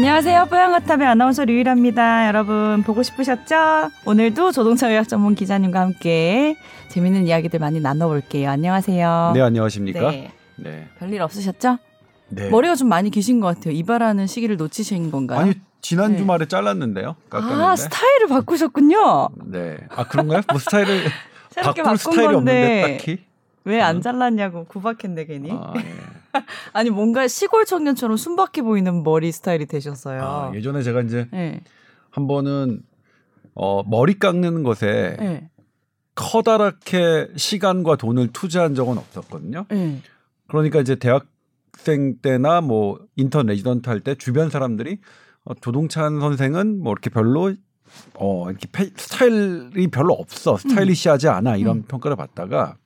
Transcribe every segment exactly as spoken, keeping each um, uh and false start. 안녕하세요. 뿌양거탑의 아나운서 류일합니다. 여러분 보고 싶으셨죠? 오늘도 조동차 의학 전문 기자님과 함께 재미있는 이야기들 많이 나눠볼게요. 안녕하세요. 네, 안녕하십니까? 네. 네. 별일 없으셨죠? 네. 머리가 좀 많이 기신 것 같아요. 이발하는 시기를 놓치신 건가요? 아니, 지난 네. 주말에 잘랐는데요. 깎았는데. 아, 스타일을 바꾸셨군요. 네. 아, 그런가요? 뭐 스타일을 새롭게 바꿀 스타일이 건데. 없는데 딱히. 왜 안 잘랐냐고 구박했네 괜히. 아, 네. 아니 뭔가 시골 청년처럼 순박해 보이는 머리 스타일이 되셨어요. 아, 예전에 제가 이제 네. 한 번은 어, 머리 깎는 것에 네. 커다랗게 시간과 돈을 투자한 적은 없었거든요. 네. 그러니까 이제 대학생 때나 뭐 인턴 레지던트 할 때 주변 사람들이 어, 조동찬 선생은 뭐 이렇게 별로 어, 이렇게 페, 스타일이 별로 없어 스타일리시하지 않아 이런 음. 평가를 받다가.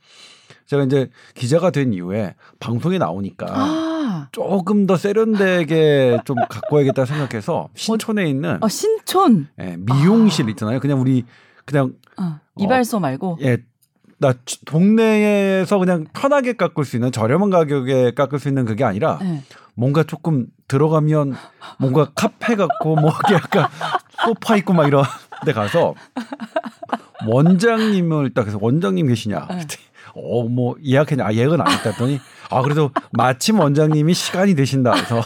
제가 이제 기자가 된 이후에 방송에 나오니까 아~ 조금 더 세련되게 좀 갖고 와야겠다 생각해서 신촌에 있는 어, 신촌 예, 미용실 아~ 있잖아요. 그냥 우리 그냥 어, 이발소 어, 말고 예, 나 동네에서 그냥 편하게 깎을 수 있는 저렴한 가격에 깎을 수 있는 그게 아니라 네. 뭔가 조금 들어가면 뭔가 카페 같고 뭐 약간 소파 있고 막 이런 데 가서 원장님을 딱 해서 원장님 계시냐 네. 어, 뭐 예약했냐? 아, 예약은 안 했다 했더니 아, 그래도 마침 원장님이 시간이 되신다 해서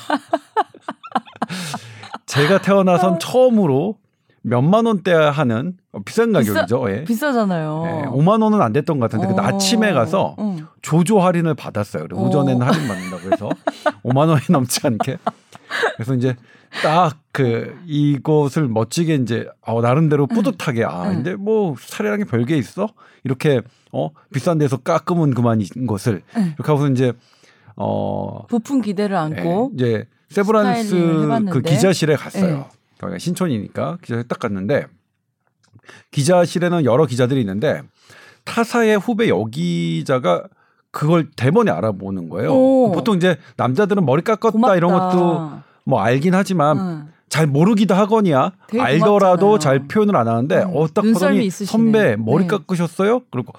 제가 태어나선 처음으로 몇만 원대 하는 어, 비싼 가격이죠. 비싸, 예. 비싸잖아요. 예, 오만 원은 안 됐던 것 같은데 그 아침에 가서 응. 조조 할인을 받았어요. 그래서 오전에는 할인 받는다고 해서 오만 원이 넘지 않게. 그래서 이제 딱 그 이곳을 멋지게 이제 어, 나름대로 뿌듯하게 응. 아, 응. 근데 뭐 사례랑이 별게 있어? 이렇게 어 비싼 데서 깎으면 그만인 것을 응. 이렇게 하고서 이제 어 부푼 기대를 안고 예, 이제 세브란스 그 기자실에 갔어요. 예. 저희가 신촌이니까 기자실 딱 갔는데 기자실에는 여러 기자들이 있는데 타사의 후배 여기자가 그걸 대번에 알아보는 거예요. 오. 보통 이제 남자들은 머리 깎았다 고맙다. 이런 것도 뭐 알긴 하지만 응. 잘 모르기도 하거니와 알더라도 고맙잖아요. 잘 표현을 안 하는데 응. 어, 딱 보더니 있으시네. 선배 머리 네. 깎으셨어요? 그리고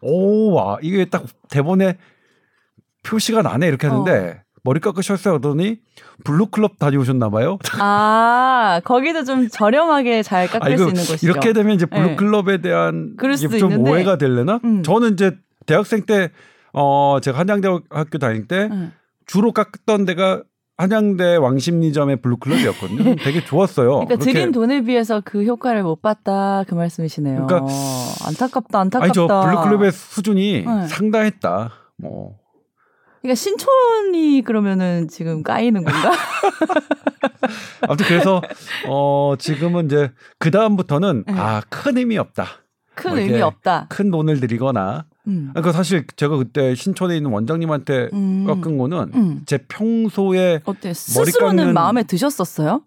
오, 와 이게 딱 대본에 표시가 나네 이렇게 하는데 어. 머리 깎으셨어요? 그러더니 블루클럽 다녀오셨나 봐요. 아, 거기도 좀 저렴하게 잘 깎을 아, 이거, 수 있는 곳이죠. 이렇게 되면 이제 블루클럽에 네. 대한 좀 있는데. 오해가 되려나? 음. 저는 이제 대학생 때 어, 제가 한양대학교 다닐 때 음. 주로 깎던 데가 한양대 왕십리점의 블루클럽이었거든요. 되게 좋았어요. 그러니까 들인 돈에 비해서 그 효과를 못 봤다 그 말씀이시네요. 그러니까 안타깝다, 안타깝다. 아니, 저 블루클럽의 수준이 네. 상당했다. 뭐. 그러니까 신촌이 그러면은 지금 까이는 건가? 아무튼 그래서 어 지금은 이제 그 다음부터는 네. 아, 큰 의미 없다. 큰 뭐 의미 없다. 큰 돈을 들이거나. 음. 그러니까 사실 제가 그때 신촌에 있는 원장님한테 음. 깎은 거는 음. 제 평소에 어때? 스스로는 머리 깎는... 마음에 드셨었어요?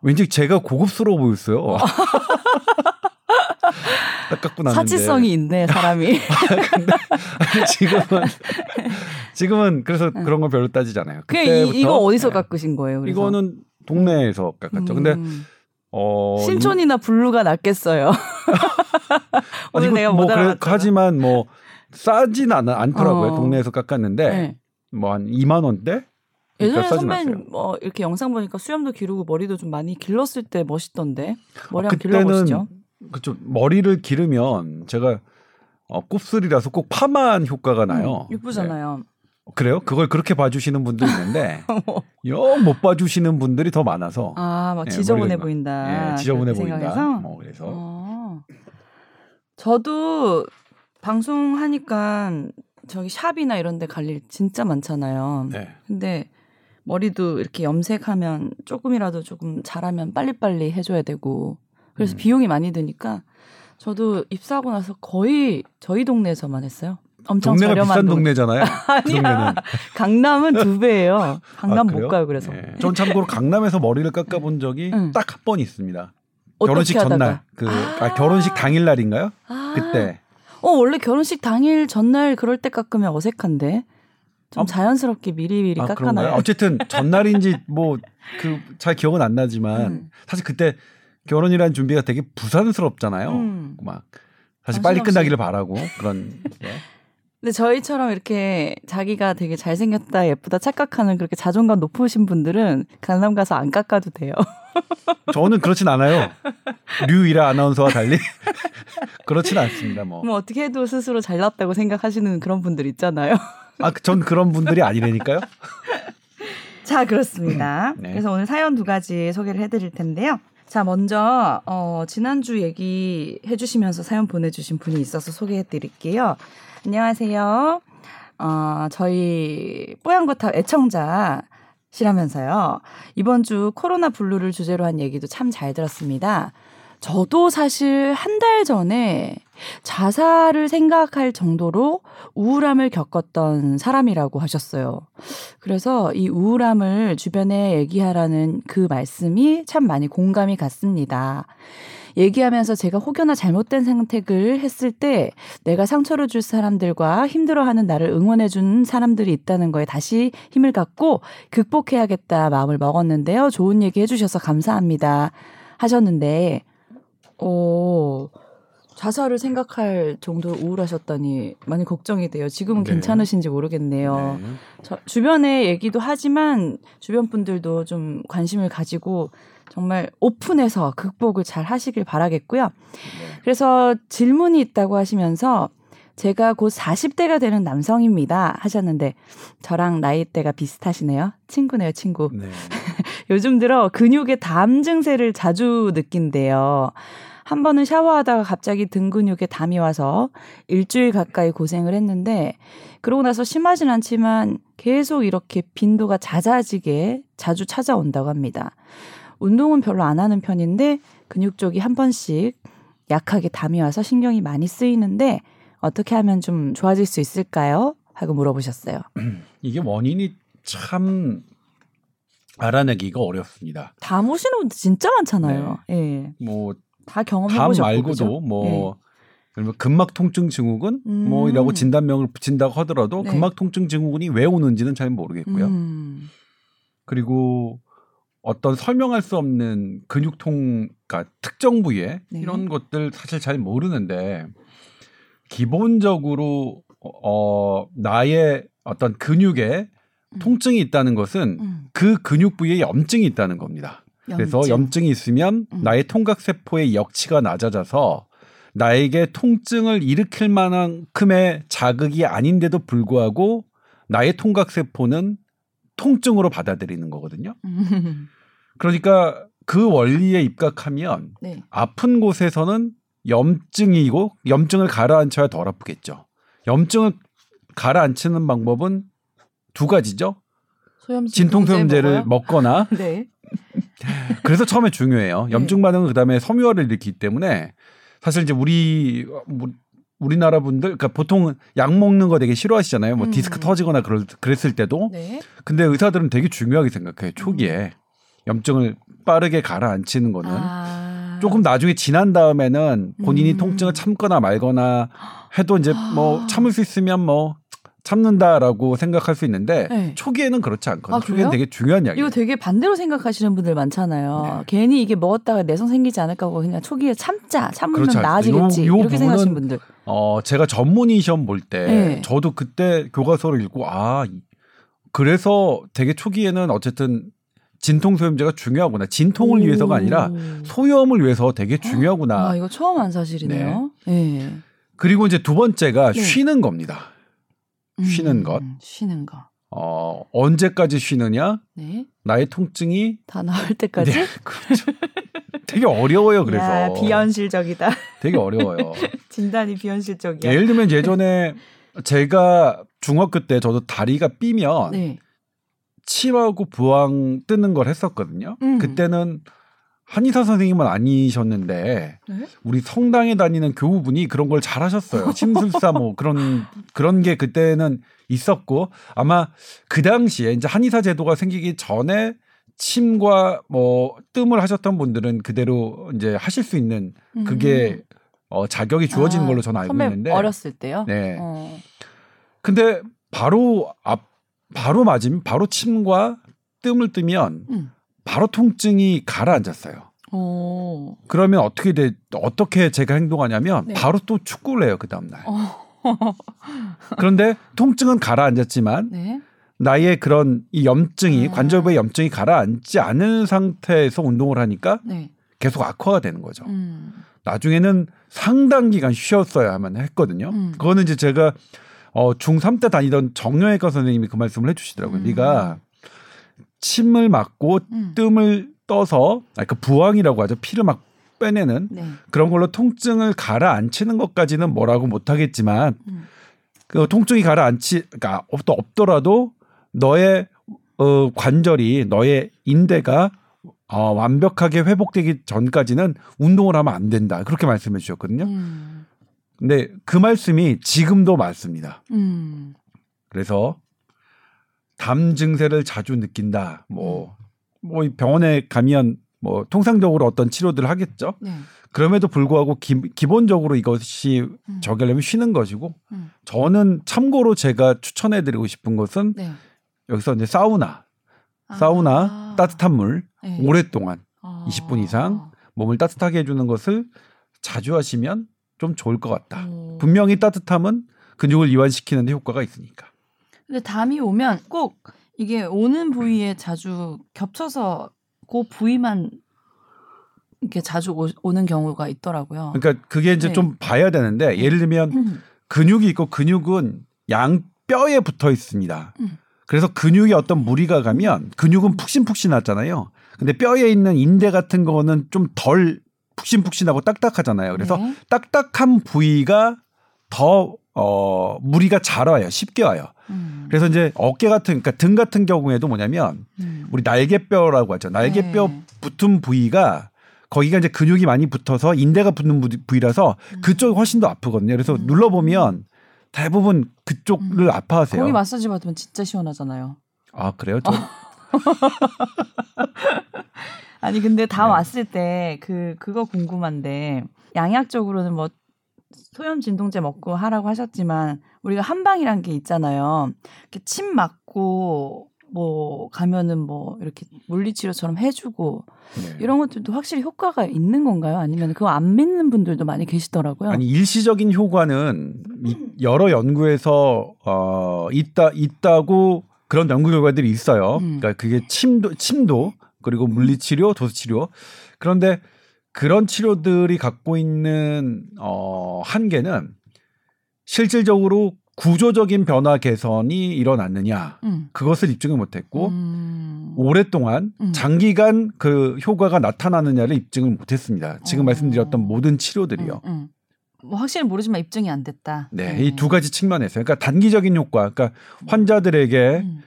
왠지 제가 고급스러워 보였어요. 딱 깎고 나는데 사치성이 있네 사람이. 근데 지금은 지금은 그래서 응. 그런 거 별로 따지잖아요. 그때부터 이, 이거 어디서 네. 깎으신 거예요? 그래서? 이거는 동네에서 깎았죠. 음. 근데 어, 신촌이나 블루가 낫겠어요. 오늘 아니, 내가 뭐 못 알아봤잖아. 하지만 뭐 싸진 않, 않더라고요. 어. 동네에서 깎았는데 네. 뭐 한 이만 원대? 예전에 선배님 뭐 이렇게 영상 보니까 수염도 기르고 머리도 좀 많이 길렀을 때 멋있던데 머리 아, 한번 길러보시죠. 그쵸. 머리를 기르면 제가 어, 곱슬이라서 꼭 파마한 효과가 나요. 음, 예쁘잖아요. 네. 그래요? 그걸 그렇게 봐주시는 분도 있는데 영 못 봐주시는 분들이 더 많아서 아, 막 예, 지저분해 보인다. 예, 지저분해 보인다. 뭐 그래서 어. 저도 방송하니까 저기 샵이나 이런 데 갈 일 진짜 많잖아요. 네. 근데 머리도 이렇게 염색하면 조금이라도 조금 잘하면 빨리빨리 해줘야 되고 그래서 음. 비용이 많이 드니까 저도 입사하고 나서 거의 저희 동네에서만 했어요. 엄청 동네가 비싼 동네. 동네잖아요. 아니야. 강남은 두 배예요. 강남 아, 못 가요. 그래서. 네. 전 참고로 강남에서 머리를 깎아본 적이 응. 딱 한 번 있습니다. 결혼식 하다가? 전날. 그 아~ 아, 결혼식 당일날인가요? 아~ 그때. 어 원래 결혼식 당일 전날 그럴 때 깎으면 어색한데. 좀 아, 자연스럽게 미리미리 아, 깎아놔요. 어쨌든 전날인지 뭐 그 잘 기억은 안 나지만 음. 사실 그때 결혼이라는 준비가 되게 부산스럽잖아요. 음. 막 사실 빨리 끝나기를 바라고 그런. 네. 근데 저희처럼 이렇게 자기가 되게 잘생겼다, 예쁘다 착각하는 그렇게 자존감 높으신 분들은 강남 가서 안 깎아도 돼요. 저는 그렇진 않아요. 류이라 아나운서와 달리 그렇진 않습니다. 뭐. 뭐 어떻게 해도 스스로 잘났다고 생각하시는 그런 분들 있잖아요. 아, 전 그런 분들이 아니라니까요. 자, 그렇습니다. 네. 그래서 오늘 사연 두 가지 소개를 해드릴 텐데요. 자, 먼저 어, 지난주 얘기해 주시면서 사연 보내주신 분이 있어서 소개해 드릴게요. 안녕하세요. 어, 저희 뿌양거탑 애청자시라면서요. 이번 주 코로나 블루를 주제로 한 얘기도 참 잘 들었습니다. 저도 사실 한 달 전에 자살을 생각할 정도로 우울함을 겪었던 사람이라고 하셨어요. 그래서 이 우울함을 주변에 얘기하라는 그 말씀이 참 많이 공감이 갔습니다. 얘기하면서 제가 혹여나 잘못된 선택을 했을 때 내가 상처를 줄 사람들과 힘들어하는 나를 응원해준 사람들이 있다는 거에 다시 힘을 갖고 극복해야겠다 마음을 먹었는데요. 좋은 얘기 해주셔서 감사합니다 하셨는데, 오, 자살을 생각할 정도로 우울하셨다니 많이 걱정이 돼요. 지금은 네. 괜찮으신지 모르겠네요. 네. 저, 주변에 얘기도 하지만 주변 분들도 좀 관심을 가지고 정말 오픈해서 극복을 잘 하시길 바라겠고요. 네. 그래서 질문이 있다고 하시면서 제가 곧 사십 대가 되는 남성입니다 하셨는데 저랑 나이대가 비슷하시네요. 친구네요, 친구. 네. 요즘 들어 근육의 담 증세를 자주 느낀대요. 한 번은 샤워하다가 갑자기 등 근육에 담이 와서 일주일 가까이 고생을 했는데 그러고 나서 심하진 않지만 계속 이렇게 빈도가 잦아지게 자주 찾아온다고 합니다. 운동은 별로 안 하는 편인데 근육 쪽이 한 번씩 약하게 담이 와서 신경이 많이 쓰이는데 어떻게 하면 좀 좋아질 수 있을까요? 하고 물어보셨어요. 이게 원인이 참... 알아내기가 어렵습니다. 담 오시는 분들 진짜 많잖아요. 네. 예. 뭐 다 경험해보셨고. 담 말고도 그죠? 뭐 예. 근막 통증 증후군 음. 뭐라고 진단명을 붙인다고 하더라도 네. 근막 통증 증후군이 왜 오는지는 잘 모르겠고요. 음. 그리고 어떤 설명할 수 없는 근육통, 그러니까 특정 부위에 네. 이런 것들 사실 잘 모르는데 기본적으로 어, 나의 어떤 근육에 통증이 있다는 것은 음. 그 근육 부위에 염증이 있다는 겁니다. 염증. 그래서 염증이 있으면 음. 나의 통각세포의 역치가 낮아져서 나에게 통증을 일으킬 만큼의 자극이 아닌데도 불구하고 나의 통각세포는 통증으로 받아들이는 거거든요. 음. 그러니까 그 원리에 입각하면 네. 아픈 곳에서는 염증이고 염증을 가라앉혀야 덜 아프겠죠. 염증을 가라앉히는 방법은 두 가지죠. 소염제, 진통소염제를 먹거나. 네. 그래서 처음에 중요해요. 염증 반응은 그다음에 섬유화를 일으키기 때문에 사실 이제 우리 우리나라 분들 그러니까 보통 약 먹는 거 되게 싫어하시잖아요. 뭐 음. 디스크 터지거나 그럴, 그랬을 때도. 네. 근데 의사들은 되게 중요하게 생각해요. 초기에 염증을 빠르게 가라앉히는 거는 아. 조금 나중에 지난 다음에는 본인이 음. 통증을 참거나 말거나 해도 이제 뭐 참을 수 있으면 뭐. 참는다라고 생각할 수 있는데 네. 초기에는 그렇지 않거든요. 아, 초기에는 되게 중요한 이야기예요. 이거 되게 반대로 생각하시는 분들 많잖아요. 네. 괜히 이게 먹었다가 내성 생기지 않을까 하고 그냥 초기에 참자. 참으면 나아지겠지. 요, 요 이렇게 생각하시는 분들. 어, 제가 전문의 시험 볼 때 네. 저도 그때 교과서를 읽고 아 그래서 되게 초기에는 어쨌든 진통소염제가 중요하구나. 진통을 오. 위해서가 아니라 소염을 위해서 되게 중요하구나. 아, 이거 처음 안 사실이네요. 네. 네. 그리고 이제 두 번째가 네. 쉬는 겁니다. 쉬는 음, 것. 쉬는 것. 어, 언제까지 쉬느냐? 네. 나의 통증이 다 나을 때까지? 네, 그렇죠. 되게 어려워요, 그래서. 야, 비현실적이다. 되게 어려워요. 진단이 비현실적이야. 예를 들면 예전에 제가 중학교 때 저도 다리가 삐면 네. 침하고 부항 뜨는 걸 했었거든요. 음. 그때는 한의사 선생님은 아니셨는데 네? 우리 성당에 다니는 교우분이 그런 걸 잘하셨어요. 침술사 뭐 그런 그런 게 그때는 있었고 아마 그 당시에 이제 한의사 제도가 생기기 전에 침과 뭐 뜸을 하셨던 분들은 그대로 이제 하실 수 있는 그게 음. 어, 자격이 주어진 아, 걸로 저는 알고 있는데 어렸을 때요. 네. 어. 근데 바로 앞 바로 맞으면 바로 침과 뜸을 뜨면. 음. 바로 통증이 가라앉았어요. 오. 그러면 어떻게 돼, 어떻게 제가 행동하냐면 네. 바로 또 축구를 해요. 그 다음날. 어. 그런데 통증은 가라앉았지만 네? 나의 그런 이 염증이 아. 관절부의 염증이 가라앉지 않은 상태에서 운동을 하니까 네. 계속 악화가 되는 거죠. 음. 나중에는 상당 기간 쉬었어야만 했거든요. 음. 그거는 이제 제가 어, 중삼 때 다니던 정형외과 선생님이 그 말씀을 해주시더라고요. 음. 네가 침을 맞고 음. 뜸을 떠서 아니, 그 부항이라고 하죠. 피를 막 빼내는 네. 그런 걸로 통증을 가라앉히는 것까지는 뭐라고 못하겠지만 음. 그 통증이 가라앉지 그러니까 또 없더라도 너의 어, 관절이 너의 인대가 어, 완벽하게 회복되기 전까지는 운동을 하면 안 된다. 그렇게 말씀해 주셨거든요. 음. 근데 그 말씀이 지금도 맞습니다. 음. 그래서 담 증세를 자주 느낀다. 뭐, 뭐 병원에 가면 뭐 통상적으로 어떤 치료들을 하겠죠. 네. 그럼에도 불구하고 기, 기본적으로 이것이 음. 저기려면 쉬는 것이고 음. 저는 참고로 제가 추천해드리고 싶은 것은 네. 여기서 이제 사우나, 사우나 아. 따뜻한 물 네. 오랫동안 아. 이십 분 이상 몸을 따뜻하게 해주는 것을 자주 하시면 좀 좋을 것 같다. 오. 분명히 따뜻함은 근육을 이완시키는 데 효과가 있으니까. 근데 담이 오면 꼭 이게 오는 부위에 자주 겹쳐서 그 부위만 이렇게 자주 오, 오는 경우가 있더라고요. 그러니까 그게 이제 네. 좀 봐야 되는데 예를 들면 음. 근육이 있고 근육은 양 뼈에 붙어 있습니다. 음. 그래서 근육에 어떤 무리가 가면 근육은 푹신푹신하잖아요. 근데 뼈에 있는 인대 같은 거는 좀 덜 푹신푹신하고 딱딱하잖아요. 그래서 네. 딱딱한 부위가 더 어, 무리가 잘 와요. 쉽게 와요. 음. 그래서 이제 어깨 같은, 그러니까 등 같은 경우에도 뭐냐면 음. 우리 날개뼈라고 하죠. 날개뼈 네. 붙은 부위가 거기가 이제 근육이 많이 붙어서 인대가 붙는 부위라서 음. 그쪽이 훨씬 더 아프거든요. 그래서 음. 눌러보면 대부분 그쪽을 음. 아파하세요. 거기 마사지 받으면 진짜 시원하잖아요. 아, 그래요? 저... 아니, 근데 다 네. 왔을 때 그, 그거 궁금한데 양약적으로는 뭐 소염 진동제 먹고 하라고 하셨지만 우리가 한방이란 게 있잖아요. 이렇게 침 맞고 뭐 가면은 뭐 이렇게 물리치료처럼 해주고 네. 이런 것들도 확실히 효과가 있는 건가요? 아니면 그거 안 믿는 분들도 많이 계시더라고요. 아니 일시적인 효과는 여러 연구에서 어, 있다 있다고 그런 연구 결과들이 있어요. 음. 그러니까 그게 침도 침도 그리고 물리치료, 도수치료 그런데. 그런 치료들이 갖고 있는 어, 한계는 실질적으로 구조적인 변화 개선이 일어났느냐 음. 그것을 입증을 못했고 음. 오랫동안 음. 장기간 그 효과가 나타나느냐를 입증을 못했습니다. 지금 어. 말씀드렸던 모든 치료들이요. 음, 음. 뭐 확실히 모르지만 입증이 안 됐다. 네, 네. 이 두 가지 측면에서 그러니까 단기적인 효과, 그러니까 환자들에게 음.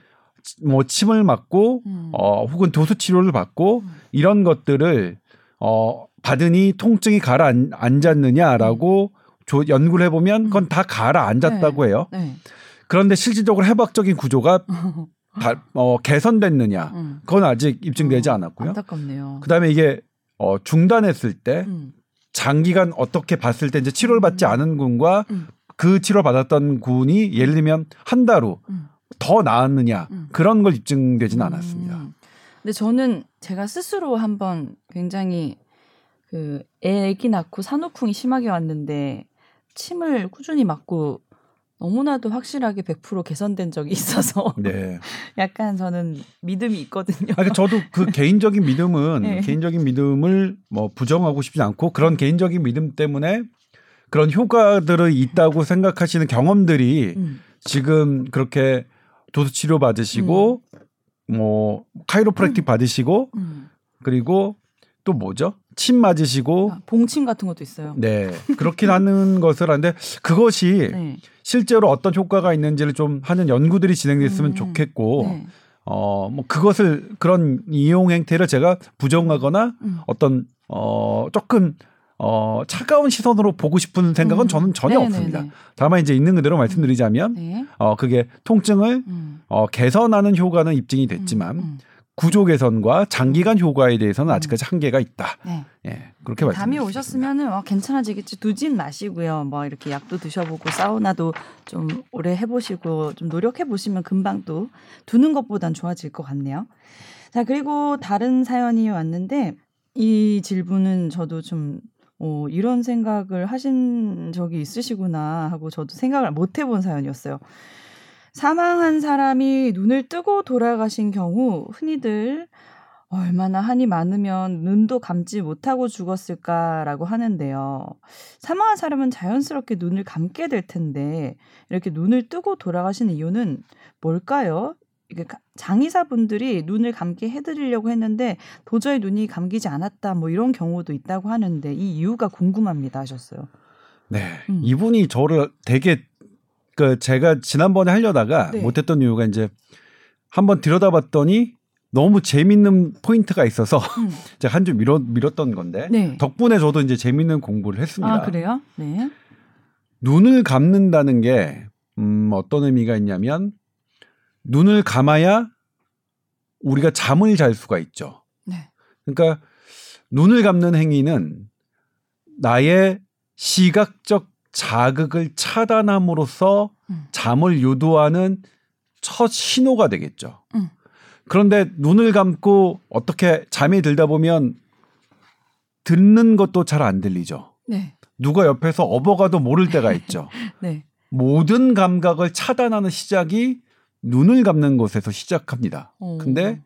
뭐 침을 맞고 음. 어, 혹은 도수 치료를 받고 음. 이런 것들을 어. 받으니 통증이 가라앉았느냐라고 조, 연구를 해보면 그건 다 가라앉았다고 해요. 네, 네. 그런데 실질적으로 해박적인 구조가 다, 어, 개선됐느냐 음. 그건 아직 입증되지 않았고요. 안타깝네요. 그다음에 이게 어, 중단했을 때 음. 장기간 어떻게 봤을 때 이제 치료를 받지 음. 않은 군과 음. 그 치료 받았던 군이 예를 들면 한 달 후 더 음. 나았느냐 음. 그런 걸 입증되지는 않았습니다. 음. 근데 저는 제가 스스로 한번 굉장히 그 애기 낳고 산후풍이 심하게 왔는데 침을 꾸준히 맞고 너무나도 확실하게 백 퍼센트 개선된 적이 있어서 네. 약간 저는 믿음이 있거든요. 아니, 저도 그 개인적인 믿음은 네. 개인적인 믿음을 뭐 부정하고 싶지 않고 그런 개인적인 믿음 때문에 그런 효과들이 있다고 생각하시는 경험들이 음. 지금 그렇게 도수치료 받으시고 음. 뭐 카이로프랙틱 음. 받으시고 음. 그리고 또 뭐죠? 침 맞으시고 아, 봉침 같은 것도 있어요. 네, 그렇긴 하는 것을 하는데 그것이 네. 실제로 어떤 효과가 있는지를 좀 하는 연구들이 진행됐으면 음, 좋겠고, 네. 어, 뭐 그것을 그런 이용 행태를 제가 부정하거나 음. 어떤 어, 조금 어, 차가운 시선으로 보고 싶은 생각은 음. 저는 전혀 네네네. 없습니다. 다만 이제 있는 그대로 말씀드리자면, 네. 어, 그게 통증을 음. 어, 개선하는 효과는 입증이 됐지만. 음, 음. 구조 개선과 장기간 효과에 대해서는 아직까지 한계가 있다. 네, 예, 그렇게 말씀드립니다. 담이 오셨으면은 어, 괜찮아지겠지. 두진 마시고요. 뭐 이렇게 약도 드셔보고 사우나도 좀 오래 해보시고 좀 노력해 보시면 금방 또 두는 것보단 좋아질 것 같네요. 자 그리고 다른 사연이 왔는데 이 질문은 저도 좀 어, 이런 생각을 하신 적이 있으시구나 하고 저도 생각을 못 해본 사연이었어요. 사망한 사람이 눈을 뜨고 돌아가신 경우 흔히들 얼마나 한이 많으면 눈도 감지 못하고 죽었을까라고 하는데요. 사망한 사람은 자연스럽게 눈을 감게 될 텐데 이렇게 눈을 뜨고 돌아가시는 이유는 뭘까요? 이게 장의사분들이 눈을 감게 해드리려고 했는데 도저히 눈이 감기지 않았다 뭐 이런 경우도 있다고 하는데 이 이유가 궁금합니다 하셨어요. 네, 음. 이분이 저를 되게 그 제가 지난번에 하려다가 네. 못했던 이유가 이제 한번 들여다봤더니 너무 재밌는 포인트가 있어서 음. 제가 한 주 미뤘, 미뤘던 건데 네. 덕분에 저도 이제 재밌는 공부를 했습니다. 아 그래요? 네. 눈을 감는다는 게 음, 어떤 의미가 있냐면 눈을 감아야 우리가 잠을 잘 수가 있죠. 네. 그러니까 눈을 감는 행위는 나의 시각적 자극을 차단함으로써 음. 잠을 유도하는 첫 신호가 되겠죠. 음. 그런데 눈을 감고 어떻게 잠이 들다 보면 듣는 것도 잘 안 들리죠. 네. 누가 옆에서 업어가도 모를 때가 있죠. 네. 모든 감각을 차단하는 시작이 눈을 감는 것에서 시작합니다. 오. 근데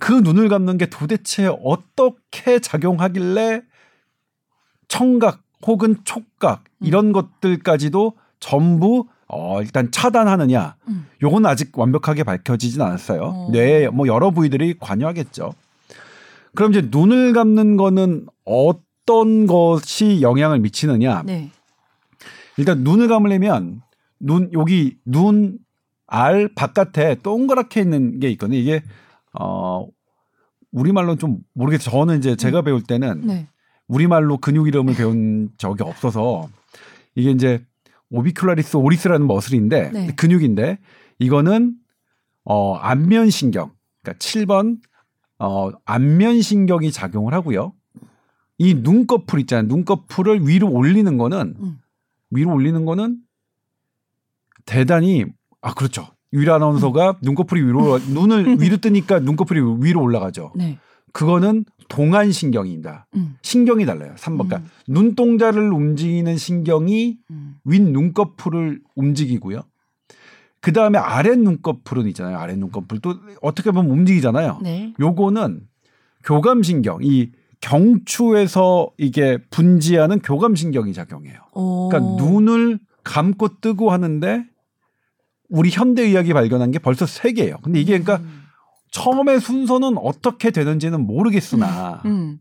그 눈을 감는 게 도대체 어떻게 작용하길래 청각 혹은 촉각 음. 이런 것들까지도 전부 어, 일단 차단하느냐. 음. 요건 아직 완벽하게 밝혀지진 않았어요. 뇌에 뭐 여러 부위들이 관여하겠죠. 그럼 이제 눈을 감는 거는 어떤 것이 영향을 미치느냐. 네. 일단 눈을 감으려면 눈 여기 눈 알 바깥에 동그랗게 있는 게 있거든요. 이게 어 우리말로는 좀 모르겠어요. 저는 이제 제가 음. 배울 때는 네. 우리말로 근육 이름을 배운 적이 없어서 이게 이제 오비큘라리스 오리스라는 머슬인데 네. 근육인데 이거는 어 안면신경 그러니까 칠 번 어 안면신경이 작용을 하고요. 이 눈꺼풀 있잖아요. 눈꺼풀을 위로 올리는 거는 음. 위로 올리는 거는 대단히 아 그렇죠. 유일 아나운서가 음. 눈꺼풀이 위로 눈을 위로 뜨니까 눈꺼풀이 위로 올라가죠. 네. 그거는 동안신경입니다. 음. 신경이 달라요. 삼 번. 음. 그러니까 눈동자를 움직이는 신경이 음. 윗눈꺼풀을 움직이고요. 그다음에 아랫눈꺼풀은 있잖아요. 아랫눈꺼풀도 어떻게 보면 움직이잖아요. 네. 요거는 교감신경. 이 경추에서 이게 분지하는 교감신경이 작용해요. 오. 그러니까 눈을 감고 뜨고 하는데 우리 현대의학이 발견한 게 벌써 세 개예요. 근데 이게 그러니까 음. 처음에 순서는 어떻게 되는지는 모르겠으나 음.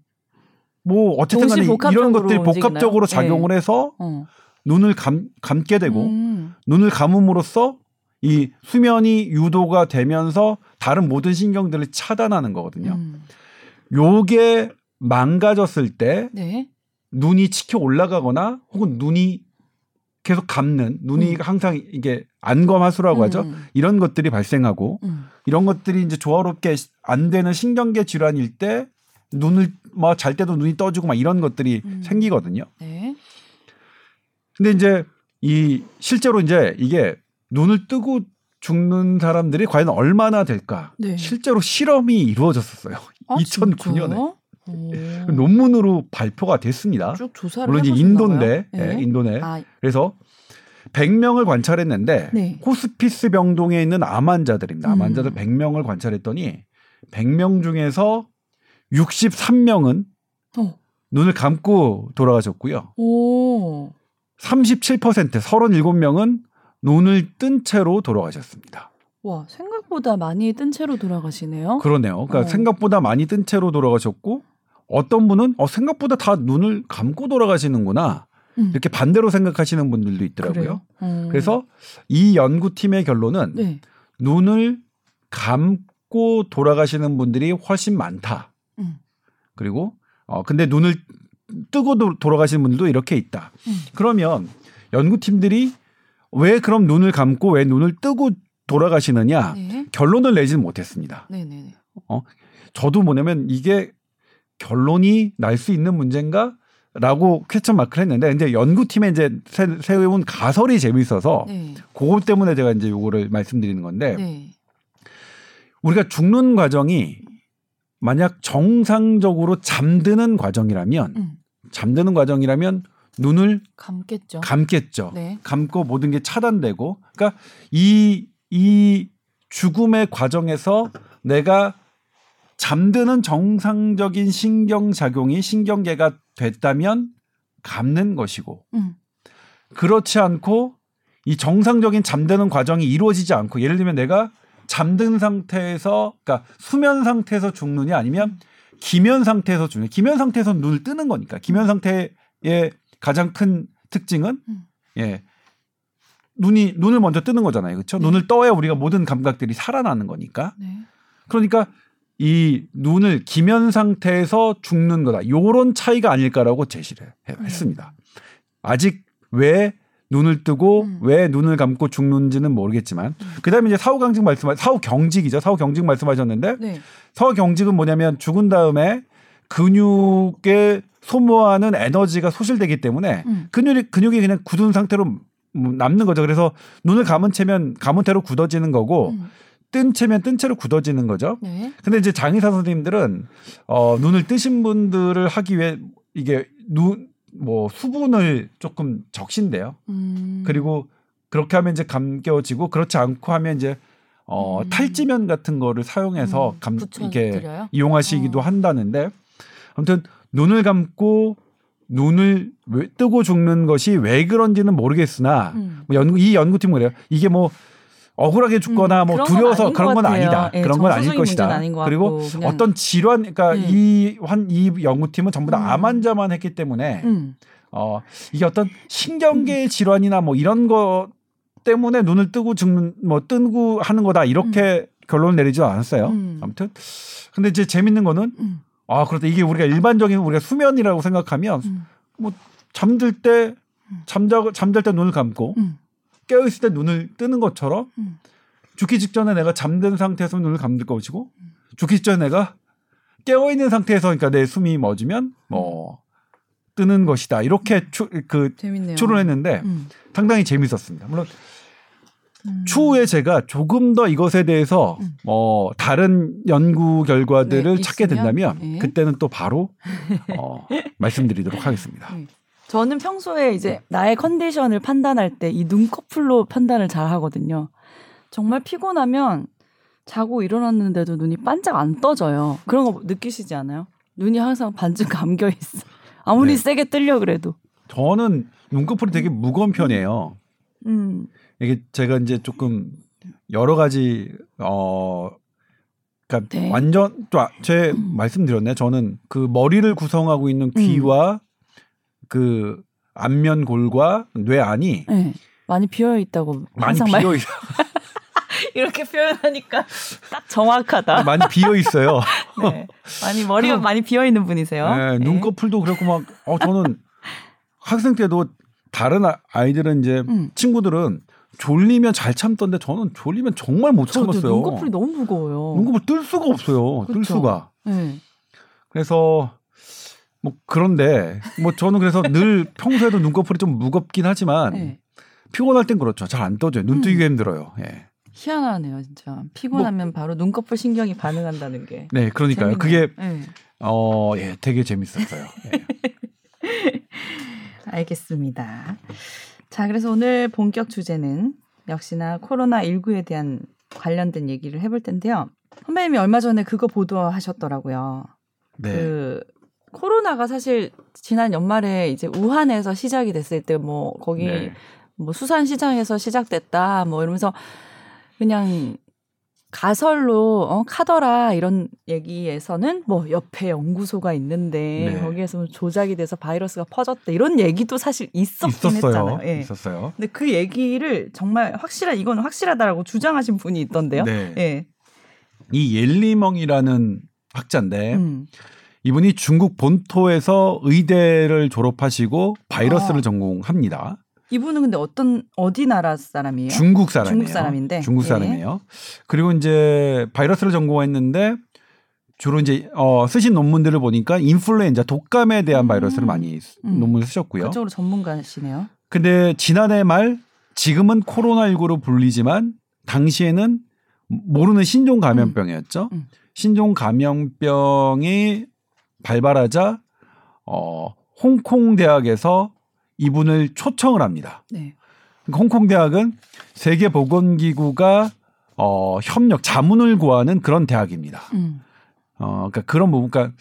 뭐 어쨌든 간에 이런 것들이 움직이나요? 복합적으로 작용을 네. 해서 어. 눈을 감, 감게 되고 음. 눈을 감음으로써 이 수면이 유도가 되면서 다른 모든 신경들을 차단하는 거거든요. 음. 요게 망가졌을 때 네. 눈이 치켜 올라가거나 혹은 눈이 계속 감는 눈이 음. 항상 이게 안검하수라고 음. 하죠. 이런 것들이 발생하고 음. 이런 것들이 이제 조화롭게 안 되는 신경계 질환일 때 눈을 막 잘 때도 눈이 떠지고 막 이런 것들이 음. 생기거든요. 네. 근데 이제 이 실제로 이제 이게 눈을 뜨고 죽는 사람들이 과연 얼마나 될까? 네. 실제로 실험이 이루어졌었어요. 아, 이천구 년에 오. 논문으로 발표가 됐습니다. 쭉 조사를 물론 이제 인도인데, 네. 네, 인도네. 아. 그래서 백 명을 관찰했는데 네. 호스피스 병동에 있는 암 환자들입니다. 암 환자들 음. 백 명을 관찰했더니 백 명 중에서 육십삼 명은 어. 눈을 감고 돌아가셨고요. 오. 삼십칠 퍼센트 삼십칠 명은 눈을 뜬 채로 돌아가셨습니다. 와, 생각보다 많이 뜬 채로 돌아가시네요. 그러네요. 그러니까 어. 생각보다 많이 뜬 채로 돌아가셨고 어떤 분은 어, 생각보다 다 눈을 감고 돌아가시는구나. 음. 이렇게 반대로 생각하시는 분들도 있더라고요. 음. 그래서 이 연구팀의 결론은 네. 눈을 감고 돌아가시는 분들이 훨씬 많다. 음. 그리고 어, 근데 눈을 뜨고 도, 돌아가시는 분들도 이렇게 있다. 음. 그러면 연구팀들이 왜 그럼 눈을 감고 왜 눈을 뜨고 돌아가시느냐 네. 결론을 내지는 못했습니다. 네, 네, 네. 어, 저도 뭐냐면 이게 결론이 날 수 있는 문제인가? 라고 퀘스천 마크를 했는데 이제 연구팀의 이제 세운 가설이 재미있어서 네. 그것 때문에 제가 이제 요거를 말씀드리는 건데 네. 우리가 죽는 과정이 만약 정상적으로 잠드는 과정이라면 음. 잠드는 과정이라면 눈을 감겠죠. 감겠죠. 네. 감고 모든 게 차단되고, 그러니까 이, 이 죽음의 과정에서 내가 잠드는 정상적인 신경작용이 신경계가 됐다면 감는 것이고, 음. 그렇지 않고 이 정상적인 잠드는 과정이 이루어지지 않고, 예를 들면 내가 잠든 상태에서, 그러니까 수면 상태에서 죽느냐 아니면 기면 상태에서 죽느냐. 기면 상태에서 눈을 뜨는 거니까. 기면 상태의 가장 큰 특징은 음. 예, 눈이, 눈을 먼저 뜨는 거잖아요. 그렇죠? 네. 눈을 떠야 우리가 모든 감각들이 살아나는 거니까. 네. 그러니까 이 눈을 기면 상태에서 죽는 거다. 요런 차이가 아닐까라고 제시를 해, 네. 했습니다. 아직 왜 눈을 뜨고 음. 왜 눈을 감고 죽는지는 모르겠지만, 음. 그다음에 이제 사후 경직 말씀, 사후 경직이죠. 사후 경직 말씀하셨는데, 네. 사후 경직은 뭐냐면 죽은 다음에 근육에 소모하는 에너지가 소실되기 때문에 음. 근육이 근육이 그냥 굳은 상태로 남는 거죠. 그래서 눈을 감은 채면 감은 채로 굳어지는 거고, 음. 뜬 채면 뜬 채로 굳어지는 거죠. 네. 근데 이제 장의사 선생님들은 어, 눈을 뜨신 분들을 하기 위해 이게 눈 뭐 수분을 조금 적신대요. 음. 그리고 그렇게 하면 이제 감겨지고, 그렇지 않고 하면 이제 어, 음. 탈지면 같은 거를 사용해서 음. 감, 이게 드려요? 이용하시기도 어. 한다는데, 아무튼 눈을 감고 눈을 왜, 뜨고 죽는 것이 왜 그런지는 모르겠으나 음. 뭐 연구, 이 연구팀은 그래요. 이게 뭐 억울하게 죽거나 음, 뭐 두려워서 그런 건 아니다. 예, 그런 건 아닐 것이다. 그리고 어떤 질환, 그러니까 음. 이, 환, 이 연구팀은 전부 다 음. 암 환자만 했기 때문에 음. 어, 이게 어떤 신경계 음. 질환이나 뭐 이런 거 때문에 눈을 뜨고 죽는, 뭐 뜨고 하는 거다 이렇게 음. 결론을 내리지 않았어요. 음. 아무튼 근데 이제 재밌는 거는 음. 아 그렇다. 이게 우리가 일반적인 우리가 수면이라고 생각하면 음. 뭐 잠들 때 잠자 잠들 때 눈을 감고. 음. 깨어있을 때 눈을 뜨는 것처럼 음. 죽기 직전에 내가 잠든 상태에서 눈을 감을 것이고, 음. 죽기 직전에 내가 깨어있는 상태에서, 그러니까 내 숨이 멎으면 뭐 뜨는 것이다 이렇게 추, 그 추론했는데 음. 상당히 재밌었습니다. 물론 음. 추후에 제가 조금 더 이것에 대해서 음. 어, 다른 연구 결과들을 네, 찾게 된다면 네. 그때는 또 바로 어, 말씀드리도록 하겠습니다. 네. 저는 평소에 이제 나의 컨디션을 판단할 때 이 눈꺼풀로 판단을 잘 하거든요. 정말 피곤하면 자고 일어났는데도 눈이 반짝 안 떠져요. 그런 거 느끼시지 않아요? 눈이 항상 반쯤 감겨 있어. 아무리 네. 세게 뜨려 그래도. 저는 눈꺼풀이 되게 무거운 편이에요. 음. 이게 제가 이제 조금 여러 가지 어 그러니까 네. 완전 제 말씀드렸네. 저는 그 머리를 구성하고 있는 귀와 음. 그 안면 골과 뇌안이 네, 많이 비어 있다고 많이 비어 있다. 이렇게 표현하니까 딱 정확하다. 많이 비어 있어요. 네, 많이 머리가 그럼, 많이 비어 있는 분이세요. 네, 네. 눈꺼풀도 그렇고 막 어, 저는 학생 때도 다른 아이들은 이제 음. 친구들은 졸리면 잘 참던데 저는 졸리면 정말 못 참았어요. 눈꺼풀이 너무 무거워요. 눈꺼풀 뜰 수가 없어요. 그쵸? 뜰 수가. 네. 그래서 뭐 그런데 뭐 저는 그래서 늘 평소에도 눈꺼풀이 좀 무겁긴 하지만 네. 피곤할 땐 그렇죠. 잘 안 떠져요. 눈 뜨기가 음. 힘들어요. 예. 희한하네요, 진짜. 피곤하면 뭐, 바로 눈꺼풀 신경이 반응한다는 게. 네, 그러니까요. 재밌네요. 그게 네. 어, 예, 되게 재밌었어요. 예. 알겠습니다. 자, 그래서 오늘 본격 주제는 역시나 코로나십구에 대한 관련된 얘기를 해볼 텐데요. 선배님이 얼마 전에 그거 보도하셨더라고요. 네. 그 코로나가 사실 지난 연말에 이제 우한에서 시작이 됐을 때 뭐 거기 네. 뭐 수산 시장에서 시작됐다 뭐 이러면서 그냥 가설로 어, 카더라 이런 얘기에서는 뭐 옆에 연구소가 있는데 네. 거기에서 조작이 돼서 바이러스가 퍼졌다 이런 얘기도 사실 있었긴 있었어요. 했잖아요. 예. 있었어요. 근데 그 얘기를 정말 확실한 이건 확실하다라고 주장하신 분이 있던데요. 네. 예. 이 이옐리멍이라는 학자인데. 음. 이분이 중국 본토에서 의대를 졸업하시고 바이러스를 아. 전공합니다. 이분은 근데 어떤 어디 나라 사람이에요? 중국 사람이에요. 중국 사람인데. 중국 사람이에요. 예. 그리고 이제 바이러스를 전공했는데 주로 이제 어, 쓰신 논문들을 보니까 인플루엔자 독감에 대한 음. 바이러스를 많이 음. 논문을 쓰셨고요. 그쪽으로 전문가시네요. 근데 지난해 말 지금은 코로나십구로 불리지만 당시에는 모르는 신종 감염병이었죠. 음. 음. 신종 감염병이 발발하자 어, 홍콩 대학에서 이분을 초청을 합니다. 네. 그러니까 홍콩 대학은 세계 보건기구가 어, 협력 자문을 구하는 그런 대학입니다. 음. 어, 그러니까 그런 부분, 그러니까,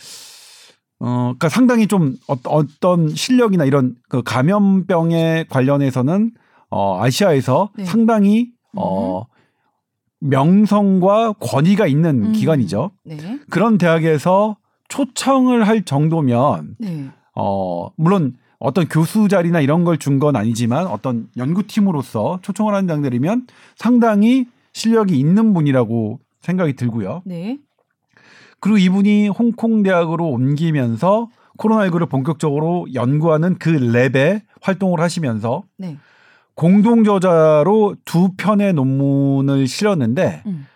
어, 그러니까 상당히 좀 어떤 실력이나 이런 그 감염병에 관련해서는 어, 아시아에서 네. 상당히 어, 명성과 권위가 있는 음. 기관이죠. 네. 그런 대학에서 초청을 할 정도면 네. 어, 물론 어떤 교수 자리나 이런 걸 준 건 아니지만 어떤 연구팀으로서 초청을 하는 대학들이면 상당히 실력이 있는 분이라고 생각이 들고요. 네. 그리고 이분이 홍콩 대학으로 옮기면서 코로나십구를 본격적으로 연구하는 그 랩에 활동을 하시면서 네. 공동 저자로 두 편의 논문을 실었는데 음.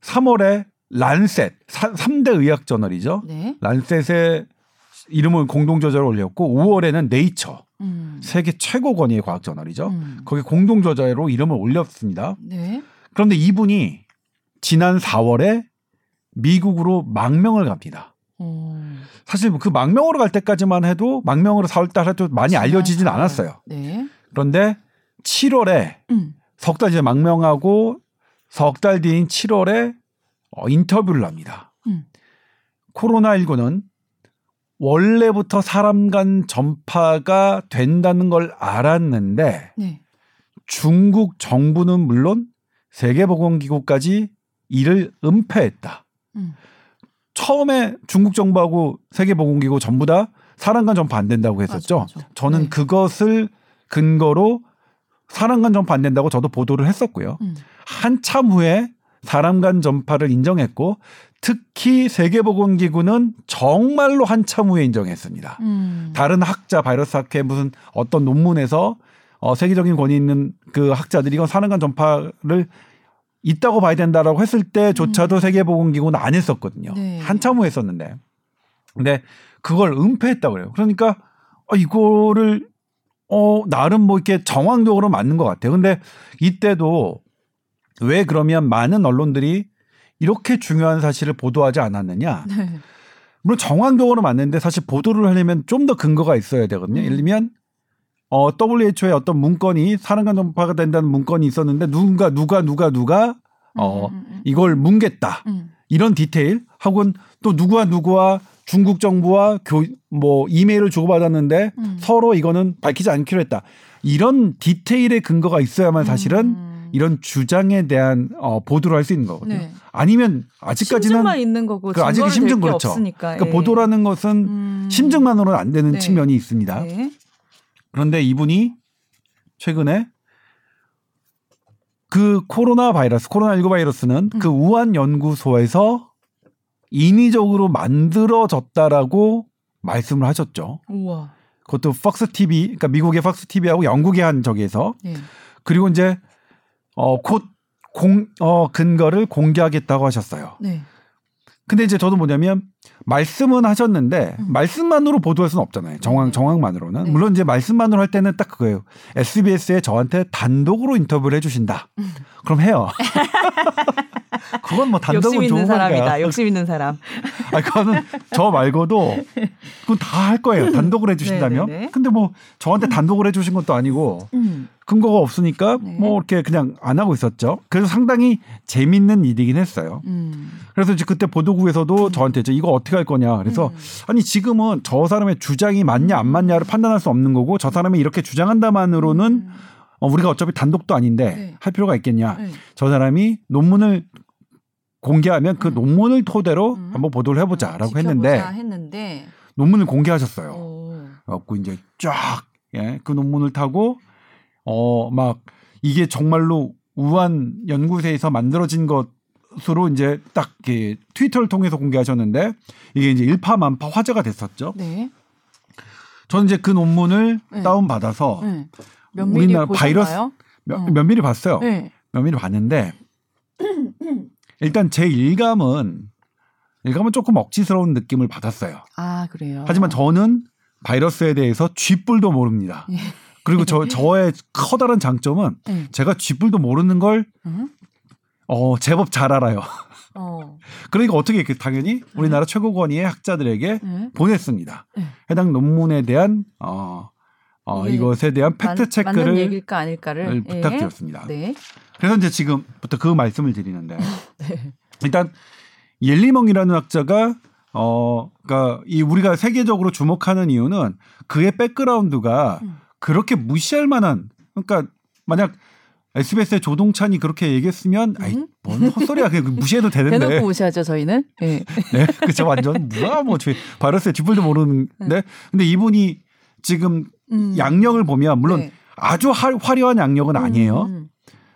삼월에 란셋 삼 대 의학 저널이죠. 네. 란셋의 이름을 공동 저자로 올렸고 오월에는 네이처 음. 세계 최고 권위의 과학 저널이죠. 음. 거기 공동 저자로 이름을 올렸습니다. 네. 그런데 이분이 지난 사월에 미국으로 망명을 갑니다. 음. 사실 그 망명으로 갈 때까지만 해도 망명으로 사월달 해도 많이 알려지진 사월. 않았어요. 네. 그런데 칠월에 음. 석 달 뒤에 망명하고 석 달 뒤인 칠월에 어, 인터뷰를 합니다. 음. 코로나십구는 원래부터 사람 간 전파가 된다는 걸 알았는데 네. 중국 정부는 물론 세계보건기구까지 이를 은폐했다. 음. 처음에 중국 정부하고 세계보건기구 전부 다 사람 간 전파 안 된다고 했었죠. 맞아, 맞아. 저는 네. 그것을 근거로 사람 간 전파 안 된다고 저도 보도를 했었고요. 음. 한참 후에 사람 간 전파를 인정했고 특히 세계보건기구는 정말로 한참 후에 인정했습니다. 음. 다른 학자, 바이러스 학회 무슨 어떤 논문에서 어, 세계적인 권위 있는 그 학자들이 이건 사람 간 전파를 있다고 봐야 된다라고 했을 때조차도 음. 세계보건기구는 안 했었거든요. 네. 한참 후에 했었는데. 근데 그걸 은폐했다고 그래요. 그러니까 어, 이거를 어, 나름 뭐 이렇게 정황적으로 맞는 것 같아요. 근데 이때도 왜 그러면 많은 언론들이 이렇게 중요한 사실을 보도하지 않았느냐. 네. 물론 정황적으로 맞는데 사실 보도를 하려면 좀 더 근거가 있어야 되거든요. 음. 예를 들면 어, 더블유에이치오의 어떤 문건이 사람 간 전파가 된다는 문건이 있었는데 누군가 누가 누가 누가 어, 음, 음. 이걸 뭉갰다. 음. 이런 디테일 혹은 또 누구와 누구와 중국 정부와 교, 뭐 이메일을 주고받았는데 음. 서로 이거는 밝히지 않기로 했다. 이런 디테일의 근거가 있어야만 사실은 음. 이런 주장에 대한 어, 보도를 할 수 있는 거거든요. 네. 아니면 아직까지는 심증만 있는 거고 그 아직은 심증 그렇죠. 없으니까, 그러니까 보도라는 것은 음. 심증만으로는 안 되는 네. 측면이 있습니다. 네. 그런데 이분이 최근에 그 코로나 바이러스, 코로나십구 바이러스는 음. 그 우한 연구소에서 인위적으로 만들어졌다라고 말씀을 하셨죠. 우와. 그것도 팍스 티비, 그러니까 미국의 팍스 티비하고 영국의 한 저기에서. 네. 그리고 이제 어, 곧 공, 어, 근거를 공개하겠다고 하셨어요. 네. 근데 이제 저도 뭐냐면 말씀은 하셨는데 음. 말씀만으로 보도할 수는 없잖아요. 정황 정황만으로는 네. 물론 이제 말씀만으로 할 때는 딱 그거예요. 에스비에스에 저한테 단독으로 인터뷰를 해주신다. 음. 그럼 해요. 그건 뭐 단독은 욕심 좋은 있는 사람이다. 거니까. 욕심 있는 사람. 아 그거는 저 말고도 그건 다 할 거예요. 단독으로 해주신다면. 네네네. 근데 뭐 저한테 단독으로 해주신 것도 아니고 음. 근거가 없으니까 네. 뭐 이렇게 그냥 안 하고 있었죠. 그래서 상당히 재밌는 일이긴 했어요. 음. 그래서 이제 그때 보도국에서도 음. 저한테 이제 이거 어떻게 할 거냐. 그래서 음. 아니 지금은 저 사람의 주장이 맞냐 안 맞냐를 판단할 수 없는 거고 저 사람이 이렇게 주장한다만으로는 음. 어, 우리가 어차피 단독도 아닌데 네. 할 필요가 있겠냐. 네. 저 사람이 논문을 공개하면 그 음. 논문을 토대로 음. 한번 보도를 해보자라고 음. 했는데, 했는데 논문을 공개하셨어요. 오. 그래갖고 이제 쫙 예, 그 논문을 타고 어 막 이게 정말로 우한 연구소에서 만들어진 것으로 이제 딱 이렇게 트위터를 통해서 공개하셨는데 이게 이제 일파만파 화제가 됐었죠. 네. 저는 이제 그 논문을 네. 다운 받아서 네. 몇 미리 보셨나요? 몇, 어. 몇 미리 봤어요. 네. 몇 미리 봤는데. 일단 제 일감은 일감은 조금 억지스러운 느낌을 받았어요. 아 그래요. 하지만 저는 바이러스에 대해서 쥐뿔도 모릅니다. 예. 그리고 저 저의 커다란 장점은 예. 제가 쥐뿔도 모르는 걸 음. 어, 제법 잘 알아요. 어. 그러니까 어떻게 당연히 우리나라 네. 최고권위의 학자들에게 네. 보냈습니다. 네. 해당 논문에 대한 어, 어 네. 이것에 대한 팩트 체크를 맞는 얘기일까 아닐까를 네. 부탁드렸습니다. 네. 그래서 이제 지금부터 그 말씀을 드리는데 네. 일단 이엘리멍이라는 학자가 어, 그러니까 이 우리가 세계적으로 주목하는 이유는 그의 백그라운드가 음. 그렇게 무시할 만한 그러니까 만약 에스비에스의 조동찬이 그렇게 얘기했으면 아이, 뭔 헛소리야. 그냥 무시해도 되는데. 대놓고 무시하죠, 저희는. 네. 네, 그렇죠. 완전 뭐야, 뭐 저희 바이러스의 쥐뿔도 모르는데. 네. 근데 이분이 지금 음. 양력을 보면 물론 네. 아주 하, 화려한 양력은 음. 아니에요.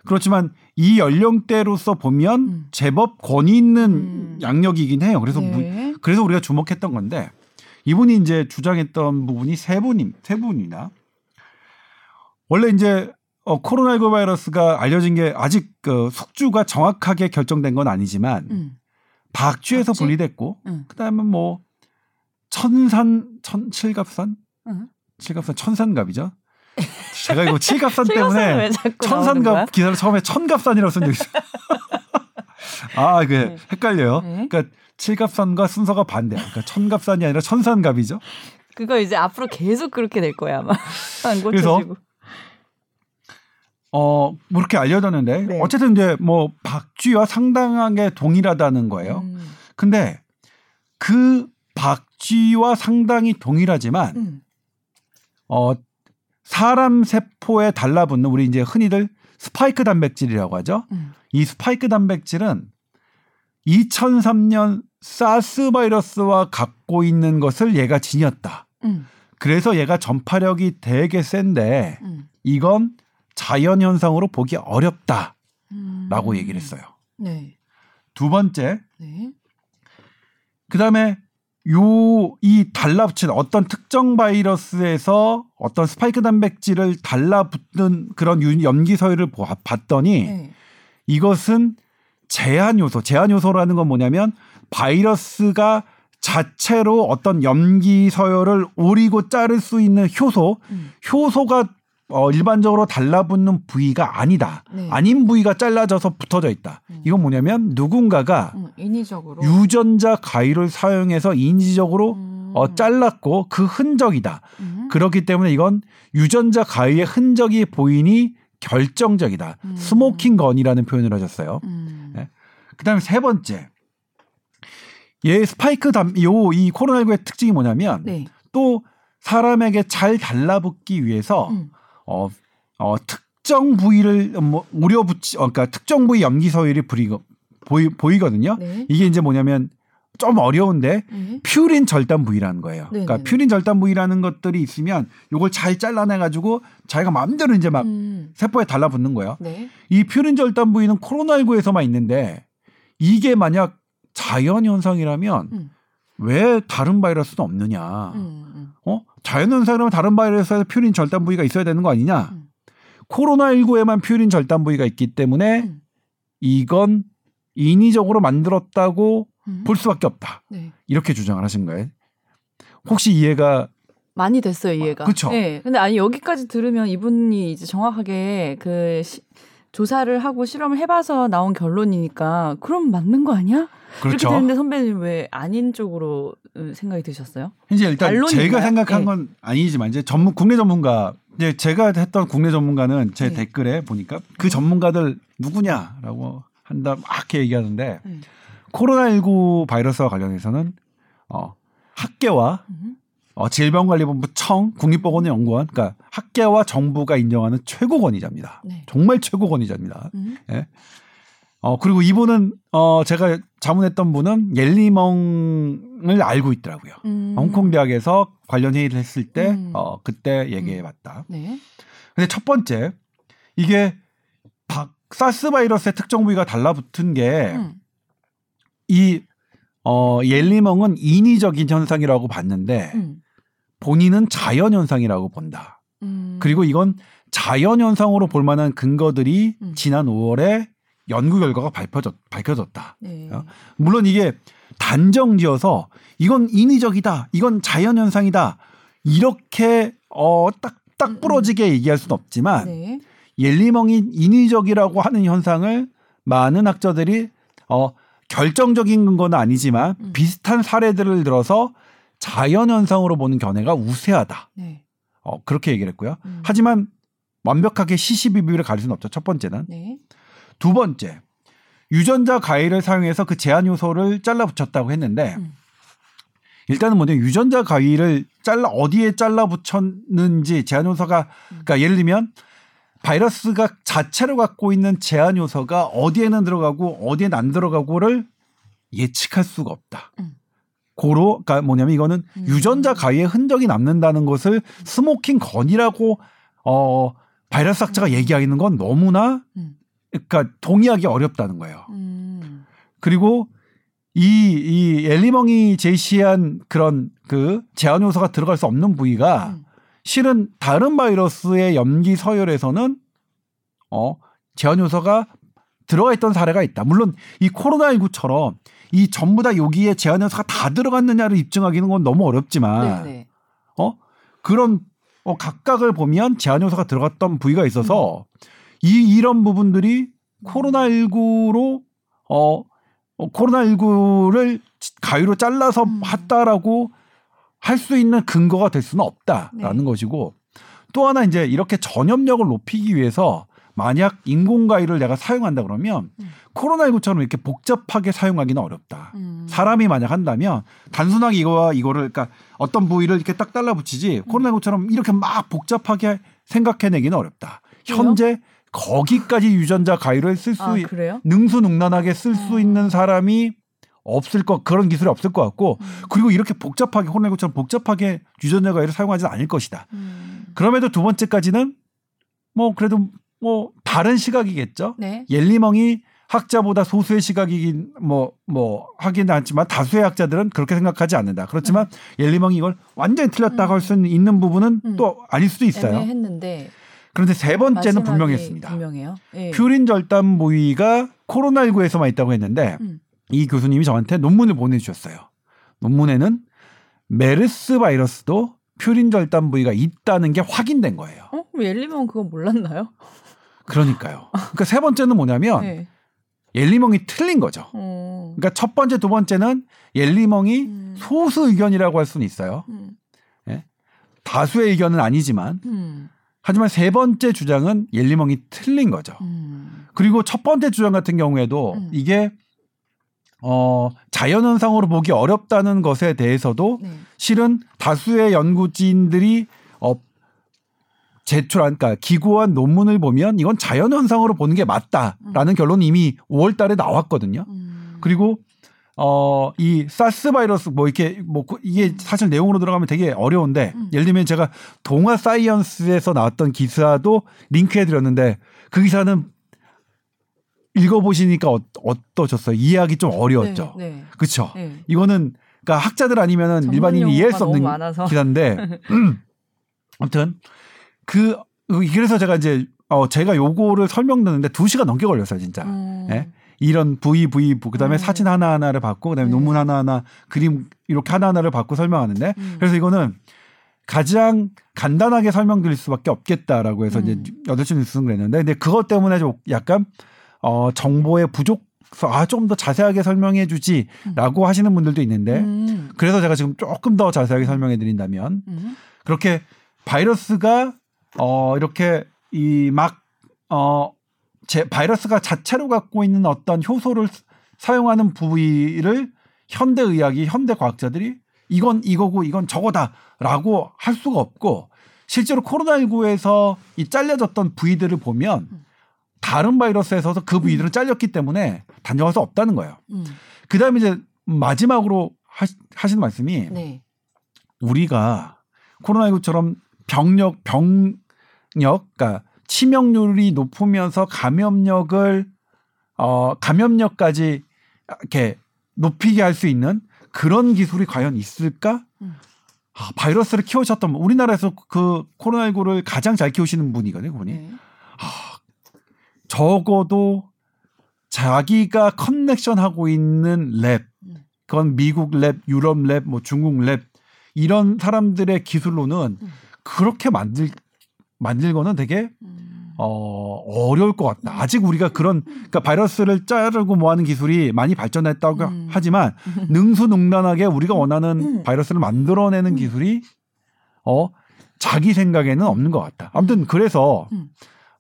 그렇지만 이 연령대로서 보면 음. 제법 권위 있는 음. 양력이긴 해요. 그래서 네. 무, 그래서 우리가 주목했던 건데 이분이 이제 주장했던 부분이 세 분임 세 분이나 원래 이제 어, 코로나십구 바이러스가 알려진 게 아직 그 숙주가 정확하게 결정된 건 아니지만 음. 박쥐에서 박쥐? 분리됐고 음. 그다음에 뭐 천산 천 칠갑산 음. 칠갑산 천산갑이죠. 제가 이거 칠갑산 때문에 천산갑 기사를 처음에 천갑산이라고 쓴 적이 있어요. 아, 이게 네. 헷갈려요. 네. 그러니까 칠갑산과 순서가 반대야. 그러니까 천갑산이 아니라 천산갑이죠. 그거 이제 앞으로 계속 그렇게 될 거야 아마. 안 고쳐지고. 어, 뭐 이렇게 알려졌는데 네. 어쨌든 이제 뭐 박쥐와 상당하게 동일하다는 거예요. 음. 근데 그 박쥐와 상당히 동일하지만 음. 어, 사람 세포에 달라붙는 우리 이제 흔히들 스파이크 단백질이라고 하죠. 음. 이 스파이크 단백질은 이천삼 년 사스 바이러스와 갖고 있는 것을 얘가 지녔다. 음. 그래서 얘가 전파력이 되게 센데 음. 이건 자연 현상으로 보기 어렵다라고 음. 얘기를 했어요. 네. 두 번째, 네. 그 다음에 요 이 달라붙은 어떤 특정 바이러스에서 어떤 스파이크 단백질을 달라붙는 그런 염기 서열을 봤더니 네. 이것은 제한 요소, 제한 요소라는 건 뭐냐면 바이러스가 자체로 어떤 염기 서열을 오리고 자를 수 있는 효소, 음. 효소가 어, 일반적으로 달라붙는 부위가 아니다. 네. 아닌 부위가 잘라져서 붙어져 있다. 음. 이건 뭐냐면 누군가가 음, 인위적으로. 유전자 가위를 사용해서 인위적으로 음. 어, 잘랐고 그 흔적이다. 음. 그렇기 때문에 이건 유전자 가위의 흔적이 보이니 결정적이다. 음. 스모킹 건이라는 표현을 하셨어요. 음. 네. 그다음에 세 번째. 얘 스파이크 담, 요, 이 코로나십구의 특징이 뭐냐면 네. 또 사람에게 잘 달라붙기 위해서 음. 어, 어, 특정 부위를 뭐 오려붙이, 어, 그러니까 특정 부위 염기 서열이 보이, 보이거든요. 네. 이게 이제 뭐냐면 좀 어려운데 네. 퓨린 절단 부위라는 거예요. 네, 그러니까 네. 퓨린 절단 부위라는 것들이 있으면 이걸 잘 잘라내가지고 자기가 마음대로 이제 막 음. 세포에 달라붙는 거예요. 네. 이 퓨린 절단 부위는 코로나십구에서만 있는데 이게 만약 자연 현상이라면 음. 왜 다른 바이러스는 없느냐? 음, 음. 어? 자연현상이라면 다른 바이러스에서 퓨린 절단 부위가 있어야 되는 거 아니냐? 음. 코로나십구에만 퓨린 절단 부위가 있기 때문에 음. 이건 인위적으로 만들었다고 음. 볼 수밖에 없다. 네. 이렇게 주장을 하신 거예요. 혹시 이해가 많이 됐어요, 이해가. 아, 그렇죠. 네. 근데 아니 여기까지 들으면 이분이 이제 정확하게 그 시... 조사를 하고 실험을 해봐서 나온 결론이니까 그럼 맞는 거 아니야? 그렇죠. 이렇게 되는데 선배님 왜 아닌 쪽으로 생각이 드셨어요? 이제 일단 반론인가요? 제가 생각한 네. 건 아니지만 이제 전문 국내 전문가 이제 제가 했던 국내 전문가는 제 네. 댓글에 보니까 그 전문가들 누구냐라고 한다 막 이렇게 얘기하는데 네. 코로나십구 바이러스와 관련해서는 어, 학계와 음. 어, 질병관리본부청 국립보건연구원 그러니까 학계와 정부가 인정하는 최고 권위자입니다. 네. 정말 최고 권위자입니다. 음. 예. 어, 그리고 이분은 어, 제가 자문했던 분은 옐리멍을 알고 있더라고요. 음. 홍콩 대학에서 관련 회의를 했을 때 음. 어, 그때 얘기해봤다. 음. 네. 근데 첫 번째 이게 박, 사스 바이러스의 특정 부위가 달라붙은 게 이 음. 어, 옐리멍은 인위적인 현상이라고 봤는데 음. 본인은 자연현상이라고 본다. 음. 그리고 이건 자연현상으로 볼 만한 근거들이 음. 지난 오월에 연구 결과가 밝혀졌, 밝혀졌다. 네. 물론 이게 단정지어서 이건 인위적이다. 이건 자연현상이다. 이렇게 어, 딱, 딱 부러지게 음. 얘기할 수는 없지만 네. 옐리멍이 인위적이라고 하는 현상을 많은 학자들이 어, 결정적인 근거는 아니지만 음. 비슷한 사례들을 들어서 자연현상으로 보는 견해가 우세하다. 네. 어, 그렇게 얘기를 했고요. 음. 하지만 완벽하게 시시비비를 가릴 수는 없죠. 첫 번째는. 네. 두 번째, 유전자 가위를 사용해서 그 제한 요소를 잘라 붙였다고 했는데 음. 일단은 뭐냐, 유전자 가위를 잘라 어디에 잘라 붙였는지 제한 요소가 그러니까 예를 들면 바이러스가 자체로 갖고 있는 제한 요소가 어디에는 들어가고 어디에는 안 들어가고를 예측할 수가 없다. 음. 고로 그러니까 뭐냐면 이거는 음. 유전자 가위에 흔적이 남는다는 것을 스모킹 건이라고 어, 바이러스 학자가 음. 얘기하는 건 너무나 음. 그러니까 동의하기 어렵다는 거예요. 음. 그리고 이, 이 엘리멍이 제시한 그런 그 제한 요소가 들어갈 수 없는 부위가 음. 실은 다른 바이러스의 염기 서열에서는 어, 제한 요소가 들어가 있던 사례가 있다. 물론 이 코로나십구처럼 이 전부 다 여기에 제한 요소가 다 들어갔느냐를 입증하기는 건 너무 어렵지만 네네. 어? 그런 어, 각각을 보면 제한 요소가 들어갔던 부위가 있어서 음. 이, 이런 부분들이 코로나십구로 어, 코로나십구를 가위로 잘라서 음. 했다라고 할 수 있는 근거가 될 수는 없다라는 네. 것이고, 또 하나 이제 이렇게 전염력을 높이기 위해서 만약 인공 가위를 내가 사용한다 그러면 음. 코로나십구처럼 이렇게 복잡하게 사용하기는 어렵다. 음. 사람이 만약 한다면 단순하게 이거와 이거를 그러니까 어떤 부위를 이렇게 딱 달라붙이지 음. 코로나십구처럼 이렇게 막 복잡하게 생각해내기는 어렵다. 왜요? 현재 거기까지 유전자 가위를 쓸 수 아, 능수능란하게 쓸 수 음. 있는 사람이 없을 것, 그런 기술이 없을 것 같고 음. 그리고 이렇게 복잡하게 코로나십구처럼 복잡하게 유전자 가위를 사용하지는 않을 것이다. 음. 그럼에도 두 번째까지는 뭐 그래도 뭐 다른 시각이겠죠. 네. 옐리멍이 학자보다 소수의 시각이긴 뭐 뭐 하긴 하지만 다수의 학자들은 그렇게 생각하지 않는다. 그렇지만 음. 옐리멍이 이걸 완전히 틀렸다고 음. 할 수는 있는 부분은 음. 또 아닐 수도 있어요. 애매했는데. 그런데 세 번째는 분명했습니다. 분명해요? 예. 퓨린 절단 부위가 코로나십구에서만 있다고 했는데 음. 이 교수님이 저한테 논문을 보내주셨어요. 논문에는 메르스 바이러스도 퓨린 절단 부위가 있다는 게 확인된 거예요. 어? 그럼 옐리멍은 그거 몰랐나요? 그러니까요. 그러니까 세 번째는 뭐냐면 예. 옐리멍이 틀린 거죠. 음. 그러니까 첫 번째, 두 번째는 옐리멍이 음. 소수 의견이라고 할 수는 있어요. 음. 예? 다수의 의견은 아니지만 음. 하지만 세 번째 주장은 옐리멍이 틀린 거죠. 음. 그리고 첫 번째 주장 같은 경우에도 음. 이게 어, 자연현상으로 보기 어렵다는 것에 대해서도 네. 실은 다수의 연구진들이 어, 제출한, 그러니까 기고한 논문을 보면 이건 자연현상으로 보는 게 맞다라는 음. 결론이 이미 오월 달에 나왔거든요. 음. 그리고 어, 이 사스 바이러스 뭐 이렇게 뭐 이게 사실 내용으로 들어가면 되게 어려운데 음. 예를 들면 제가 동아 사이언스에서 나왔던 기사도 링크해드렸는데 그 기사는 읽어보시니까 어, 어떠셨어요? 이해하기 좀 어려웠죠. 네, 네. 그렇죠. 네. 이거는 그러니까 학자들 아니면은 일반인이 이해할 수 없는 기사인데 음. 아무튼 그 그래서 제가 이제 어, 제가 요거를 설명드리는데 두 시간 넘게 걸렸어요, 진짜. 음. 네? 이런 부위 부위 그다음에 음. 사진 하나하나를 받고 그다음에 음. 논문 하나하나 그림 이렇게 하나하나를 받고 설명하는데 음. 그래서 이거는 가장 간단하게 설명드릴 수밖에 없겠다라고 해서 음. 이제 여덟 시 뉴스는 그랬는데 근데 그것 때문에 좀 약간 어, 정보의 부족 아, 좀 더 자세하게 설명해 주지라고 음. 하시는 분들도 있는데 음. 그래서 제가 지금 조금 더 자세하게 설명해 드린다면 음. 그렇게 바이러스가 어, 이렇게 이 막 어, 제 바이러스가 자체로 갖고 있는 어떤 효소를 사용하는 부위를 현대의학이 현대과학자들이 이건 이거고 이건 저거다라고 할 수가 없고 실제로 코로나십구에서 이 잘려졌던 부위들을 보면 다른 바이러스에서도 그 부위들은 잘렸기 때문에 단정할 수 없다는 거예요. 음. 그다음에 이제 마지막으로 하시, 하시는 말씀이 네. 우리가 코로나십구처럼 병력 병력 그러니까 치명률이 높으면서 감염력을 어, 감염력까지 이렇게 높이게 할 수 있는 그런 기술이 과연 있을까? 음. 아, 바이러스를 키우셨던 우리나라에서 그 코로나십구를 가장 잘 키우시는 분이거든요, 그분이. 네. 아, 적어도 자기가 커넥션하고 있는 랩, 그건 미국 랩, 유럽 랩, 뭐 중국 랩 이런 사람들의 기술로는 음. 그렇게 만들 만들거는 되게 음. 어, 어려울 것 같다. 아직 우리가 그런 그러니까 바이러스를 자르고 뭐하는 기술이 많이 발전했다고 음. 하지만 능수능란하게 우리가 원하는 음. 바이러스를 만들어내는 음. 기술이 어, 자기 생각에는 없는 것 같다. 아무튼 그래서 음.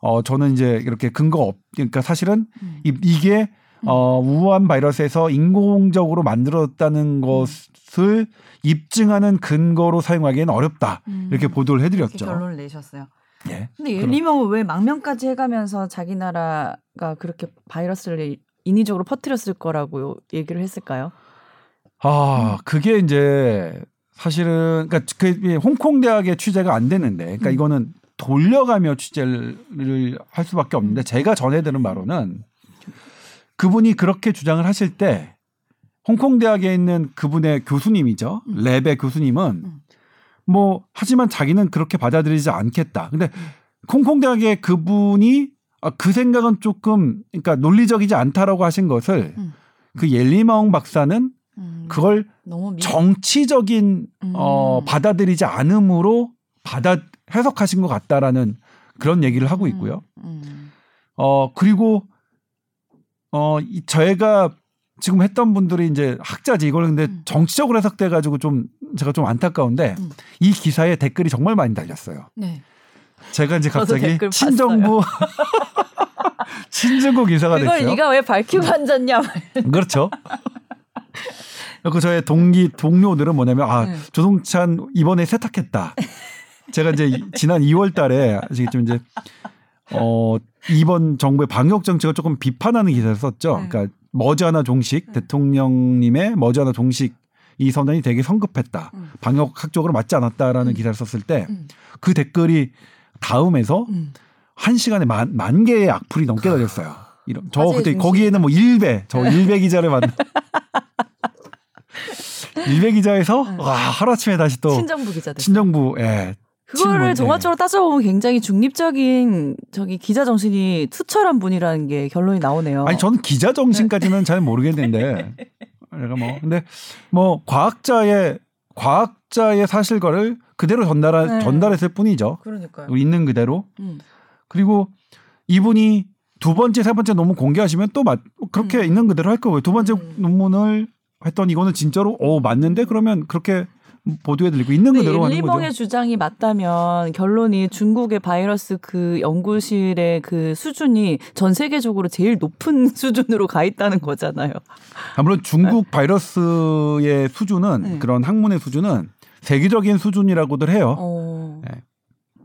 어, 저는 이제 이렇게 근거가 없, 그러니까 사실은 음. 이, 이게 어, 우한 바이러스에서 인공적으로 만들었다는 것을 입증하는 근거로 사용하기에는 어렵다. 음. 이렇게 보도를 해드렸죠. 결론을 내셨어요. 예. 근데 이엘리멍은 왜 망명까지 해가면서 자기 나라가 그렇게 바이러스를 인위적으로 퍼뜨렸을 거라고 얘기를 했을까요? 아, 음. 그게 이제 사실은 그러니까 그 홍콩 대학의 취재가 안 되는데, 그러니까 음. 이거는 돌려가며 취재를 할 수밖에 없는데 제가 전해드는 바로는. 그분이 그렇게 주장을 하실 때 홍콩 대학에 있는 그분의 교수님이죠. 음. 랩의 교수님은 음. 뭐 하지만 자기는 그렇게 받아들이지 않겠다. 근데 음. 홍콩 대학의 그분이 아, 그 생각은 조금 그러니까 논리적이지 않다라고 하신 것을 음. 그 이엘리멍 박사는 음. 그걸 너무 미... 정치적인 음. 어, 받아들이지 않음으로 받아 해석하신 것 같다라는 그런 얘기를 하고 있고요. 음. 음. 어 그리고 어, 이, 저희가 지금 했던 분들이 이제 학자지 이걸 근데 음. 정치적으로 해석돼가지고 좀 제가 좀 안타까운데 음. 이 기사에 댓글이 정말 많이 달렸어요. 네. 제가 이제 갑자기 친정부 친정국 인사가 됐어요. 그걸 네가 왜 밝히고 앉았냐. 그렇죠. 그리고 저의 동기 동료들은 뭐냐면 아 음. 조동찬 이번에 세탁했다. 제가 이제 지난 이월달에 지금 이제 어. 이번 정부의 방역 정책을 조금 비판하는 기사를 썼죠. 네. 그러니까 머지않아 종식 네. 대통령님의 머지않아 종식 이 선언이 되게 성급했다. 음. 방역학적으로 맞지 않았다라는 음. 기사를 썼을 때 그 음. 댓글이 다음에서 음. 한 시간에 만, 만 개의 악플이 넘게 달렸어요. 이런 저 그때 거기에는 뭐 일베 저 일베 기자를 만나 일베 기자에서 네. 와 하루아침에 다시 또 신정부 기자 신정부 예. 그거를 종합적으로 따져보면 굉장히 중립적인 저기 기자 정신이 투철한 분이라는 게 결론이 나오네요. 아니 저는 기자 정신까지는 잘 모르겠는데 내가 뭐 근데 뭐 과학자의 과학자의 사실과를 그대로 전달 네. 전달했을 뿐이죠. 그러니까요. 있는 그대로. 음. 그리고 이분이 두 번째 세 번째 논문 공개하시면 또 맞, 그렇게 음. 있는 그대로 할 거고요. 두 번째 음. 논문을 했더니 이거는 진짜로 어 맞는데 그러면 그렇게. 보도해드리고 있는 그대로 하는 거죠. 이엘리멍의 주장이 맞다면 결론이 중국의 바이러스 그 연구실의 그 수준이 전 세계적으로 제일 높은 수준으로 가 있다는 거잖아요. 아무래도 중국 바이러스의 수준은 네. 그런 학문의 수준은 세계적인 수준이라고들 해요. 어... 네.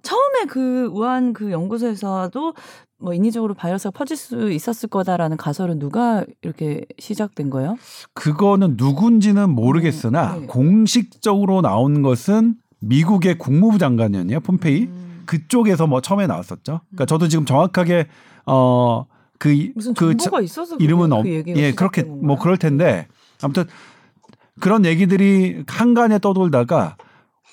처음에 그 우한 그 연구소에서도 뭐 인위적으로 바이러스가 퍼질 수 있었을 거다라는 가설은 누가 이렇게 시작된 거예요? 그거는 누군지는 모르겠으나 음, 네. 공식적으로 나온 것은 미국의 국무부 장관이었네요. 폼페이 음. 그쪽에서 뭐 처음에 나왔었죠. 그러니까 저도 지금 정확하게 어, 그, 무슨 정보가 그, 있어서 이름은 없, 그 예 그렇게 건가요? 뭐 그럴 텐데 아무튼 그런 얘기들이 한간에 떠돌다가.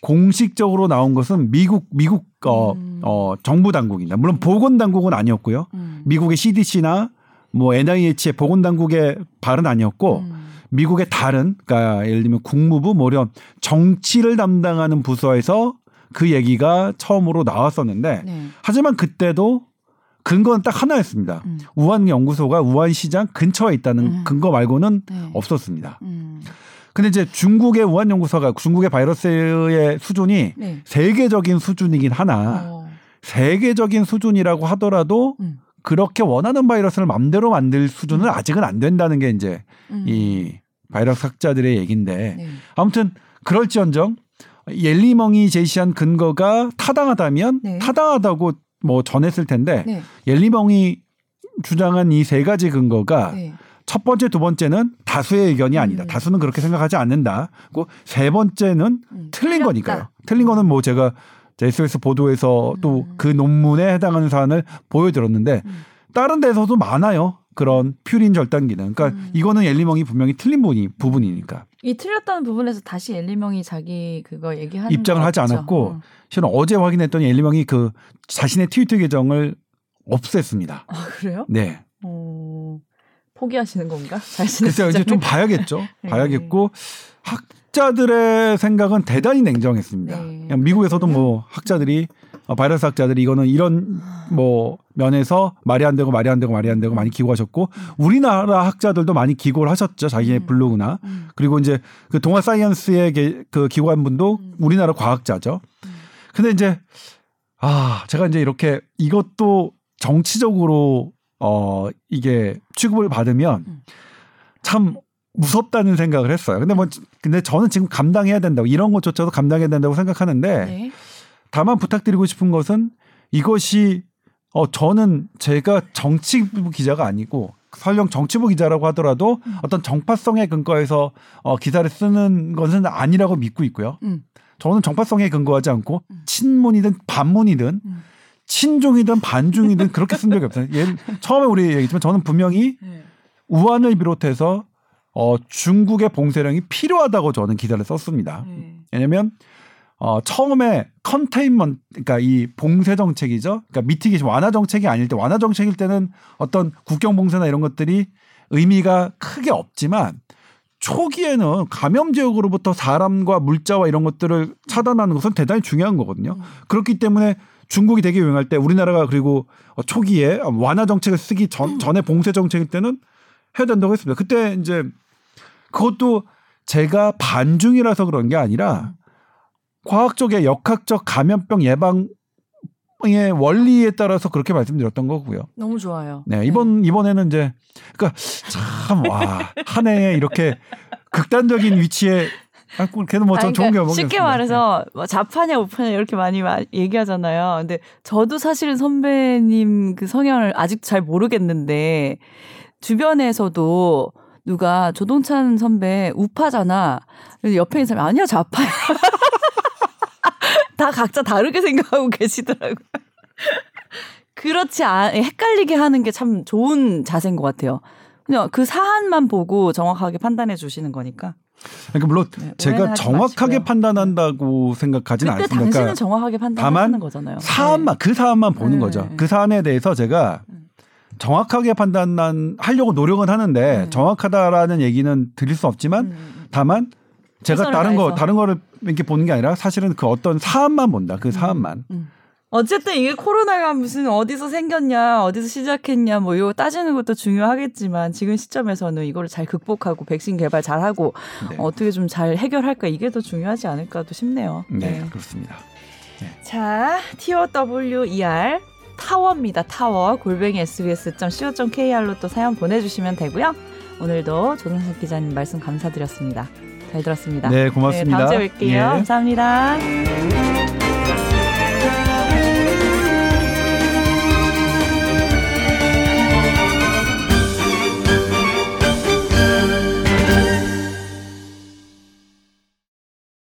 공식적으로 나온 것은 미국 미국 어, 음. 어, 정부 당국입니다. 물론 보건 당국은 아니었고요. 음. 미국의 씨디씨나 뭐 엔아이에이치의 보건 당국의 발은 아니었고 음. 미국의 다른 그러니까 예를 들면 국무부 뭐 이런 정치를 담당하는 부서에서 그 얘기가 처음으로 나왔었는데 네. 하지만 그때도 근거는 딱 하나였습니다. 음. 우한 연구소가 우한 시장 근처에 있다는 음. 근거 말고는 네. 없었습니다. 음. 근데 이제 중국의 우한 연구소가 중국의 바이러스의 수준이 네. 세계적인 수준이긴 하나 어. 세계적인 수준이라고 하더라도 음. 그렇게 원하는 바이러스를 마음대로 만들 수준은 음. 아직은 안 된다는 게 이제 음. 이 바이러스 학자들의 얘기인데 네. 아무튼 그럴지언정 옐리멍이 제시한 근거가 타당하다면 네. 타당하다고 뭐 전했을 텐데 네. 옐리멍이 주장한 이 세 가지 근거가 네. 첫 번째, 두 번째는 다수의 의견이 음. 아니다. 다수는 그렇게 생각하지 않는다. 그리고 세 번째는 음. 틀린 틀렸다. 거니까요. 틀린 거는 뭐 제가 에스비에스 보도에서 음. 또 그 논문에 해당하는 사안을 보여드렸는데 음. 다른 데서도 많아요. 그런 퓨린 절단기는. 그러니까 음. 이거는 옐리멍이 분명히 틀린 부분이, 부분이니까. 이 틀렸다는 부분에서 다시 옐리멍이 자기 그거 얘기하는 입장을 하지 없죠. 않았고 음. 실은 어제 확인했더니 옐리멍이 그 자신의 트위터 계정을 없앴습니다. 아 그래요? 네. 오... 포기하시는 건가? 글쎄요. 주장을? 이제 좀 봐야겠죠. 네. 봐야겠고 학자들의 생각은 대단히 냉정했습니다. 네. 미국에서도 뭐 학자들이 어, 바이러스 학자들이 이거는 이런 뭐 면에서 말이 안 되고 말이 안 되고 말이 안 되고 많이 기고하셨고 우리나라 학자들도 많이 기고를 하셨죠. 자기의 음. 블로그나. 음. 그리고 이제 그 동아 사이언스의 그 기고한 분도 음. 우리나라 과학자죠. 음. 근데 이제 아, 제가 이제 이렇게 이것도 정치적으로 어, 이게 취급을 받으면 음. 참 무섭다는 생각을 했어요. 근데 뭐 근데 저는 지금 감당해야 된다고 이런 것조차도 감당해야 된다고 생각하는데 네. 다만 부탁드리고 싶은 것은 이것이 어 저는 제가 정치부 기자가 아니고 설령 정치부 기자라고 하더라도 음. 어떤 정파성의 근거에서 어 기사를 쓰는 것은 아니라고 믿고 있고요. 음. 저는 정파성에 근거하지 않고 음. 친문이든 반문이든 음. 친중이든 반중이든 그렇게 쓴 적이 없어요. 예를, 처음에 우리 얘기했지만 저는 분명히 네. 우한을 비롯해서 어, 중국의 봉쇄령이 필요하다고 저는 기사를 썼습니다. 음. 왜냐하면 어, 처음에 컨테인먼트, 그러니까 이 봉쇄 정책이죠. 그러니까 미티게이션 완화 정책이 아닐 때, 완화 정책일 때는 어떤 국경 봉쇄나 이런 것들이 의미가 크게 없지만 초기에는 감염 지역으로부터 사람과 물자와 이런 것들을 차단하는 것은 대단히 중요한 거거든요. 음. 그렇기 때문에 중국이 되게 유행할 때 우리나라가 그리고 초기에 완화 정책을 쓰기 전, 전에 봉쇄 정책일 때는 해야 된다고 했습니다. 그때 이제 그것도 제가 반중이라서 그런 게 아니라 과학적의 역학적 감염병 예방의 원리에 따라서 그렇게 말씀드렸던 거고요. 너무 좋아요. 네, 이번 네. 이번에는 이제 그러니까 참 와, 한 해에 이렇게 극단적인 위치에 아, 걔는 뭐 아, 그러니까 좋은 게 없겠습니다. 쉽게 말해서 뭐 좌파냐 우파냐 이렇게 많이 얘기하잖아요. 근데 저도 사실은 선배님 그 성향을 아직 잘 모르겠는데 주변에서도 누가 조동찬 선배 우파잖아. 옆에 있는 사람이 아니야 좌파야. 다 각자 다르게 생각하고 계시더라고요. 그렇지 않, 헷갈리게 하는 게 참 좋은 자세인 것 같아요. 그냥 그 사안만 보고 정확하게 판단해 주시는 거니까. 그러니까 물론 네, 제가 정확하게 마시고요. 판단한다고 생각하지는 않습니다. 당신은 그러니까 정확하게 판단하는 거잖아요. 사안만 네. 그 사안만 보는 네. 거죠. 그 사안에 대해서 제가 정확하게 판단한 하려고 노력은 하는데 음. 정확하다라는 얘기는 드릴 수 없지만 음. 다만 제가 다른 거 다른 거를 이렇게 보는 게 아니라 사실은 그 어떤 사안만 본다. 그 사안만. 음. 음. 어쨌든 이게 코로나가 무슨 어디서 생겼냐, 어디서 시작했냐, 뭐 이거 따지는 것도 중요하겠지만 지금 시점에서는 이걸 잘 극복하고 백신 개발 잘하고 네. 어떻게 좀 잘 해결할까 이게 더 중요하지 않을까도 싶네요. 네, 네. 그렇습니다. 네. 자, 티 오 더블유 이 알 타워입니다. 타워 골뱅이 에스비에스 닷 씨오 닷 케이알로 또 사연 보내주시면 되고요. 오늘도 조동찬 기자님 말씀 감사드렸습니다. 잘 들었습니다. 네, 고맙습니다. 네, 다음 주에 뵐게요. 예. 감사합니다.